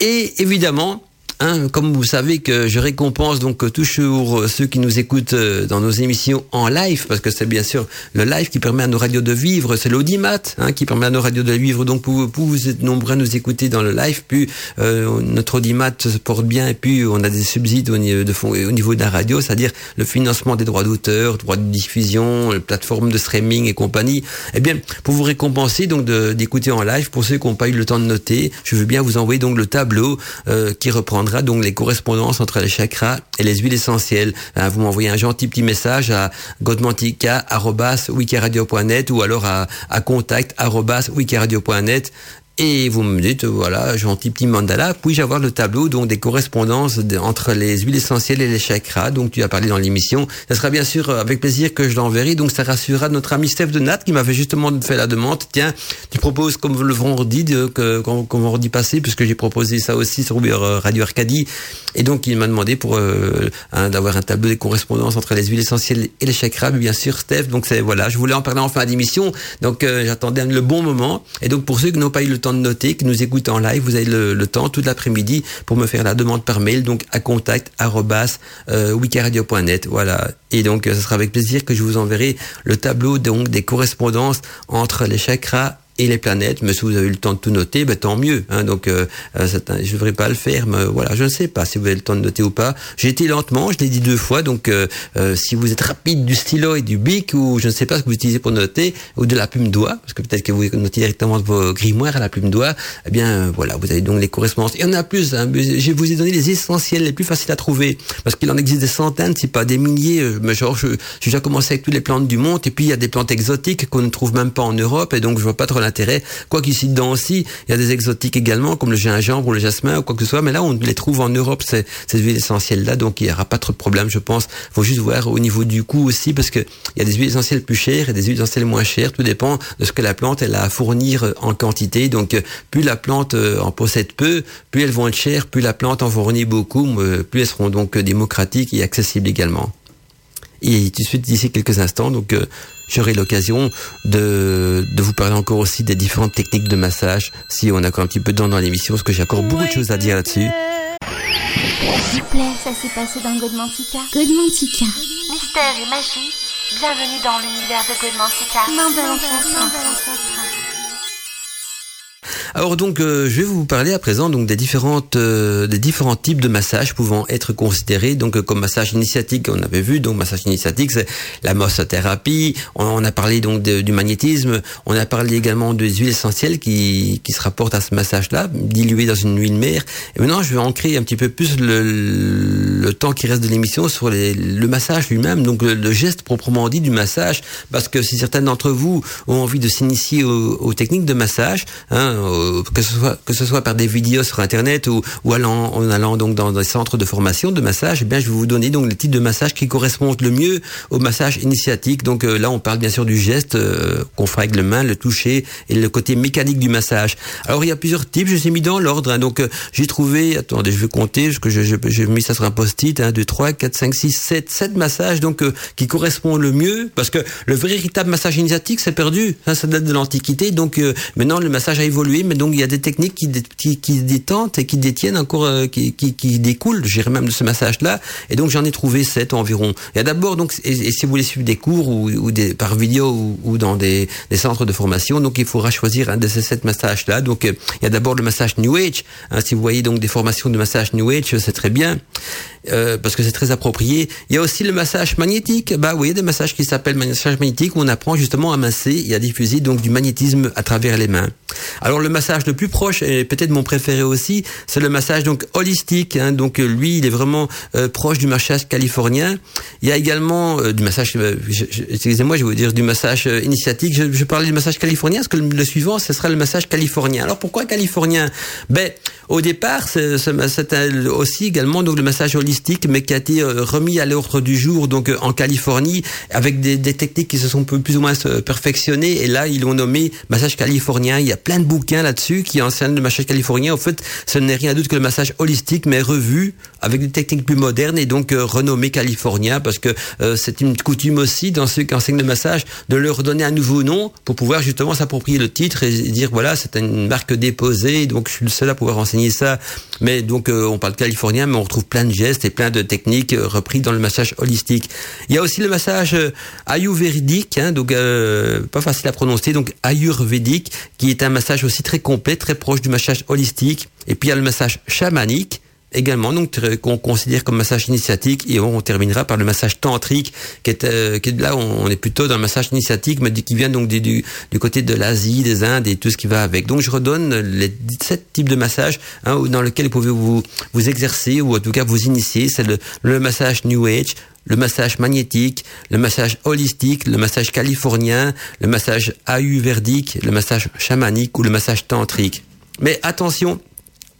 Et évidemment... Hein, comme vous savez que je récompense donc toujours ceux qui nous écoutent dans nos émissions en live, parce que c'est bien sûr le live qui permet à nos radios de vivre, c'est l'audimat hein, qui permet à nos radios de vivre, donc vous, vous êtes nombreux à nous écouter dans le live, puis euh, notre audimat se porte bien, et puis on a des subsides au niveau de, au niveau de la radio, c'est-à-dire le financement des droits d'auteur, droits de diffusion, les plateformes de streaming et compagnie. Eh bien, pour vous récompenser donc de, d'écouter en live, pour ceux qui n'ont pas eu le temps de noter, je veux bien vous envoyer donc le tableau euh, qui reprendra donc les correspondances entre les chakras et les huiles essentielles. Vous m'envoyez un gentil petit message à godmantica arobase wicca radio point net ou alors à, à contact arobase wicca radio point net. Et vous me dites, voilà, gentil petit mandala, puis-je avoir le tableau donc des correspondances de, entre les huiles essentielles et les chakras, donc tu as parlé dans l'émission. Ça sera bien sûr avec plaisir que je l'enverrai, donc ça rassurera notre ami Steph de Nat qui m'avait justement fait la demande. Tiens, tu proposes comme le vendredi, de, que, comme, comme vendredi passé, puisque j'ai proposé ça aussi sur Radio Arcadie, et donc il m'a demandé pour euh, hein, d'avoir un tableau des correspondances entre les huiles essentielles et les chakras, mais bien sûr Steph, donc c'est voilà, je voulais en parler en fin d'émission, donc euh, j'attendais le bon moment, et donc pour ceux qui n'ont pas eu le temps de noter, qui nous écoute en live, vous avez le, le temps toute l'après-midi pour me faire la demande par mail, donc à contact arobase wicca radio point net, voilà. Et donc ce sera avec plaisir que je vous enverrai le tableau donc des correspondances entre les chakras et les planètes. Mais si vous avez eu le temps de tout noter, ben tant mieux. Hein, donc euh, je devrais pas le faire, mais voilà, je ne sais pas si vous avez le temps de noter ou pas. J'ai été lentement, je l'ai dit deux fois. Donc euh, euh, si vous êtes rapide du stylo et du bic, ou je ne sais pas ce que vous utilisez pour noter, ou de la plume d'oie, parce que peut-être que vous notez directement vos grimoires à la plume d'oie. Eh bien euh, voilà, vous avez donc les correspondances. Il y en a plus. Hein, je vous ai donné les essentiels les plus faciles à trouver, parce qu'il en existe des centaines, si pas des milliers. Mais genre, je, j'ai déjà commencé avec toutes les plantes du monde, et puis il y a des plantes exotiques qu'on ne trouve même pas en Europe, et donc je vois pas trop l'intérêt, quoi qu'ici dedans aussi il y a des exotiques également, comme le gingembre ou le jasmin ou quoi que ce soit, mais là on les trouve en Europe ces, ces huiles essentielles là, donc il n'y aura pas trop de problème, je pense. Faut juste voir au niveau du coût aussi, parce que il y a des huiles essentielles plus chères et des huiles essentielles moins chères, tout dépend de ce que la plante elle a à fournir en quantité, donc plus la plante en possède peu, plus elles vont être chères, plus la plante en fournit beaucoup, plus elles seront donc démocratiques et accessibles également. Et tout de suite, d'ici quelques instants, donc euh, j'aurai l'occasion de, de vous parler encore aussi des différentes techniques de massage, si on a encore un petit peu de temps dans l'émission, parce que j'ai encore beaucoup de choses à dire là-dessus. S'il vous plaît, ça s'est passé dans Godmantica. Godmantica. Mystère et magie, bienvenue dans l'univers de Godmantica. Mandala Chakra. Alors donc euh, je vais vous parler à présent donc des différentes euh, des différents types de massages pouvant être considérés donc euh, comme massage initiatique. On avait vu donc massage initiatique, c'est la massothérapie, on, on a parlé donc de, du magnétisme, on a parlé également des huiles essentielles qui qui se rapportent à ce massage là, diluées dans une huile mère. Et maintenant je vais ancrer un petit peu plus le, le temps qui reste de l'émission sur les, le massage lui-même, donc le, le geste proprement dit du massage, parce que si certains d'entre vous ont envie de s'initier aux, aux techniques de massage, hein, que ce soit que ce soit par des vidéos sur internet ou ou allant en allant donc dans des centres de formation de massage, eh bien je vais vous donner donc les types de massages qui correspondent le mieux au massage initiatique. Donc euh, là on parle bien sûr du geste euh, qu'on fera avec le main, le toucher et le côté mécanique du massage. Alors il y a plusieurs types, je les ai mis dans l'ordre hein, donc euh, j'ai trouvé, attendez, je vais compter parce que je je j'ai mis ça sur un post-it, un, deux, trois, quatre, cinq, six, sept, sept massages donc euh, qui correspondent le mieux, parce que le véritable massage initiatique c'est perdu, hein, ça date de l'Antiquité, donc euh, maintenant le massage a évolué. Mais donc il y a des techniques qui, qui, qui détentent et qui détiennent encore, euh, qui, qui, qui découlent, je dirais même, de ce massage-là. Et donc j'en ai trouvé sept environ. Il y a d'abord donc, et, et si vous voulez suivre des cours ou, ou des, par vidéo ou, ou dans des, des centres de formation, donc il faudra choisir un de ces sept massages-là. Donc euh, il y a d'abord le massage New Age. Hein, si vous voyez donc des formations de massage New Age, c'est très bien. euh, parce que c'est très approprié. Il y a aussi le massage magnétique. Bah oui, il y a des massages qui s'appellent massage magnétique où on apprend justement à masser et à diffuser donc du magnétisme à travers les mains. Alors le massage le plus proche et peut-être mon préféré aussi, c'est le massage donc holistique. Hein, donc lui, il est vraiment euh, proche du massage californien. Il y a également euh, du massage. Euh, je, je, excusez-moi, je vais vous dire du massage euh, initiatique. Je, je parlais du massage californien, parce que le, le suivant, ce sera le massage californien. Alors pourquoi californien? Ben au départ, c'est, c'est, c'est un, aussi également donc le massage holistique, mais qui a été euh, remis à l'ordre du jour donc euh, en Californie avec des, des techniques qui se sont plus ou moins perfectionnées. Et là, ils l'ont nommé massage californien. Il y a plein de bouquins là-dessus qui enseignent le massage californien. En fait, ce n'est rien d'autre que le massage holistique, mais revu avec des techniques plus modernes et donc euh, renommé californien, parce que euh, c'est une coutume aussi dans ceux qui enseignent le massage de leur donner un nouveau nom pour pouvoir justement s'approprier le titre et dire voilà, c'est une marque déposée, donc je suis le seul à pouvoir enseigner ça. Mais donc euh, on parle californien, mais on retrouve plein de gestes et plein de techniques euh, repris dans le massage holistique. Il y a aussi le massage euh, ayurvédique, hein, donc euh, pas facile à prononcer, donc ayurvédique, qui est un massage aussi très complet, très proche du massage holistique. Et puis il y a le massage chamanique également, donc qu'on considère comme massage initiatique, et on terminera par le massage tantrique, qui est, euh, qui est là on est plutôt dans le massage initiatique, mais qui vient donc du, du, du côté de l'Asie, des Indes et tout ce qui va avec. Donc je redonne les sept types de massages hein, dans lesquels vous pouvez vous vous exercer ou en tout cas vous initier. C'est le, le massage New Age, le massage magnétique, le massage holistique, le massage californien, le massage ayurvédique, le massage chamanique ou le massage tantrique. Mais attention,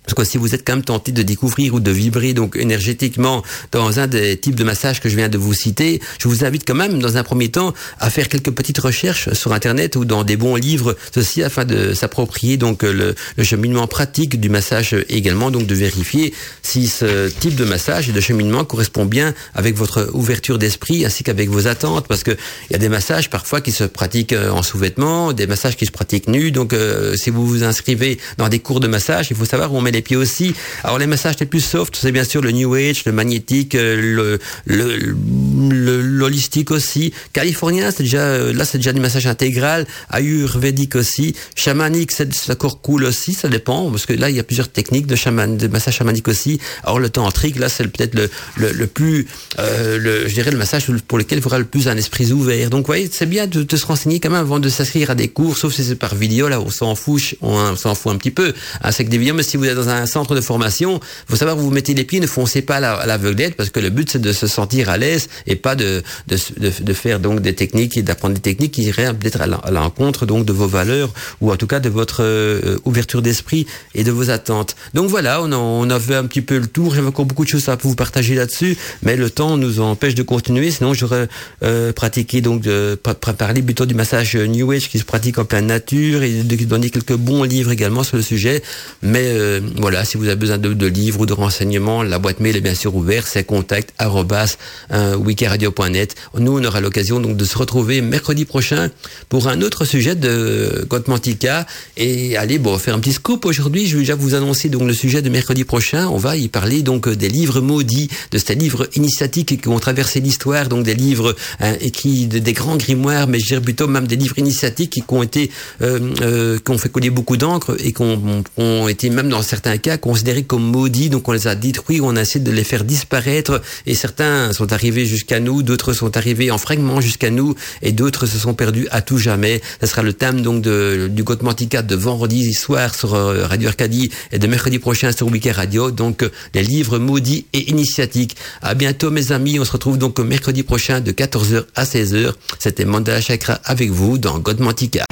parce que si vous êtes quand même tenté de découvrir ou de vibrer donc énergétiquement dans un des types de massages que je viens de vous citer, je vous invite quand même dans un premier temps à faire quelques petites recherches sur internet ou dans des bons livres, ceci afin de s'approprier donc le, le cheminement pratique du massage, et également donc de vérifier si ce type de massage et de cheminement correspond bien avec votre ouverture d'esprit ainsi qu'avec vos attentes, parce que il y a des massages parfois qui se pratiquent en sous-vêtements, des massages qui se pratiquent nus. Donc euh, si vous vous inscrivez dans des cours de massage, il faut savoir où on met les pieds aussi. Alors les massages les plus soft, c'est bien sûr le New Age, le magnétique, le, le, le l'holistique aussi. Californien, c'est déjà là, c'est déjà du massage intégral. Ayurvédique aussi. Chamanique, c'est, c'est encore cool aussi, ça dépend, parce que là il y a plusieurs techniques de chaman, de massage chamanique aussi. Alors le tantrique, là c'est peut-être le le, le plus, euh, le, je dirais le massage pour lequel il faudra le plus un esprit ouvert. Donc vous voyez, c'est bien de, de se renseigner quand même avant de s'inscrire à des cours, sauf si c'est par vidéo, là on s'en fout, on, on s'en fout un petit peu. Hein, c'est que des vidéos, mais si vous êtes dans un centre de formation, il faut savoir où vous mettez les pieds, ne foncez pas à l'aveuglette, parce que le but c'est de se sentir à l'aise et pas de de, de, de faire donc des techniques et d'apprendre des techniques qui iraient peut-être à l'encontre donc de vos valeurs ou en tout cas de votre euh, ouverture d'esprit et de vos attentes. Donc voilà, on a, on a fait un petit peu le tour. J'avais encore beaucoup de choses à vous partager là-dessus, mais le temps nous empêche de continuer. Sinon, j'aurais euh, pratiqué donc de, de parler plutôt du massage New Age qui se pratique en pleine nature, et de donner quelques bons livres également sur le sujet. Mais euh, voilà, si vous avez besoin de, de livres ou de renseignements, la boîte mail est bien sûr ouverte, c'est contact arrobas, euh, wicca radio point net. Nous, on aura l'occasion donc de se retrouver mercredi prochain pour un autre sujet de Godmantica. Et allez, bon, faire un petit scoop aujourd'hui. Je vais déjà vous annoncer donc le sujet de mercredi prochain. On va y parler donc des livres maudits, de ces livres initiatiques qui ont traversé l'histoire, donc des livres hein, écrits, des grands grimoires, mais je dirais plutôt même des livres initiatiques qui ont été, euh, euh, qui ont fait coller beaucoup d'encre et qui ont, ont été même dans certains cas considérés comme maudits, donc on les a détruits, on a essayé de les faire disparaître, et certains sont arrivés jusqu'à nous, d'autres sont arrivés en fragments jusqu'à nous, et d'autres se sont perdus à tout jamais. Ce sera le thème donc de, du Godmantica de vendredi soir sur Radio Arcadie et de mercredi prochain sur Wicca Radio, donc les livres maudits et initiatiques. À bientôt mes amis, on se retrouve donc mercredi prochain de quatorze heures à seize heures. C'était Mandala Chakra avec vous dans Godmantica.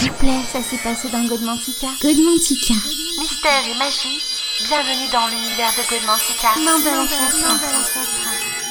S'il vous plaît, ça s'est passé dans Godmantica. Godmantica. Mystère et magie, bienvenue dans l'univers de Godmantica. Mandala Chakra.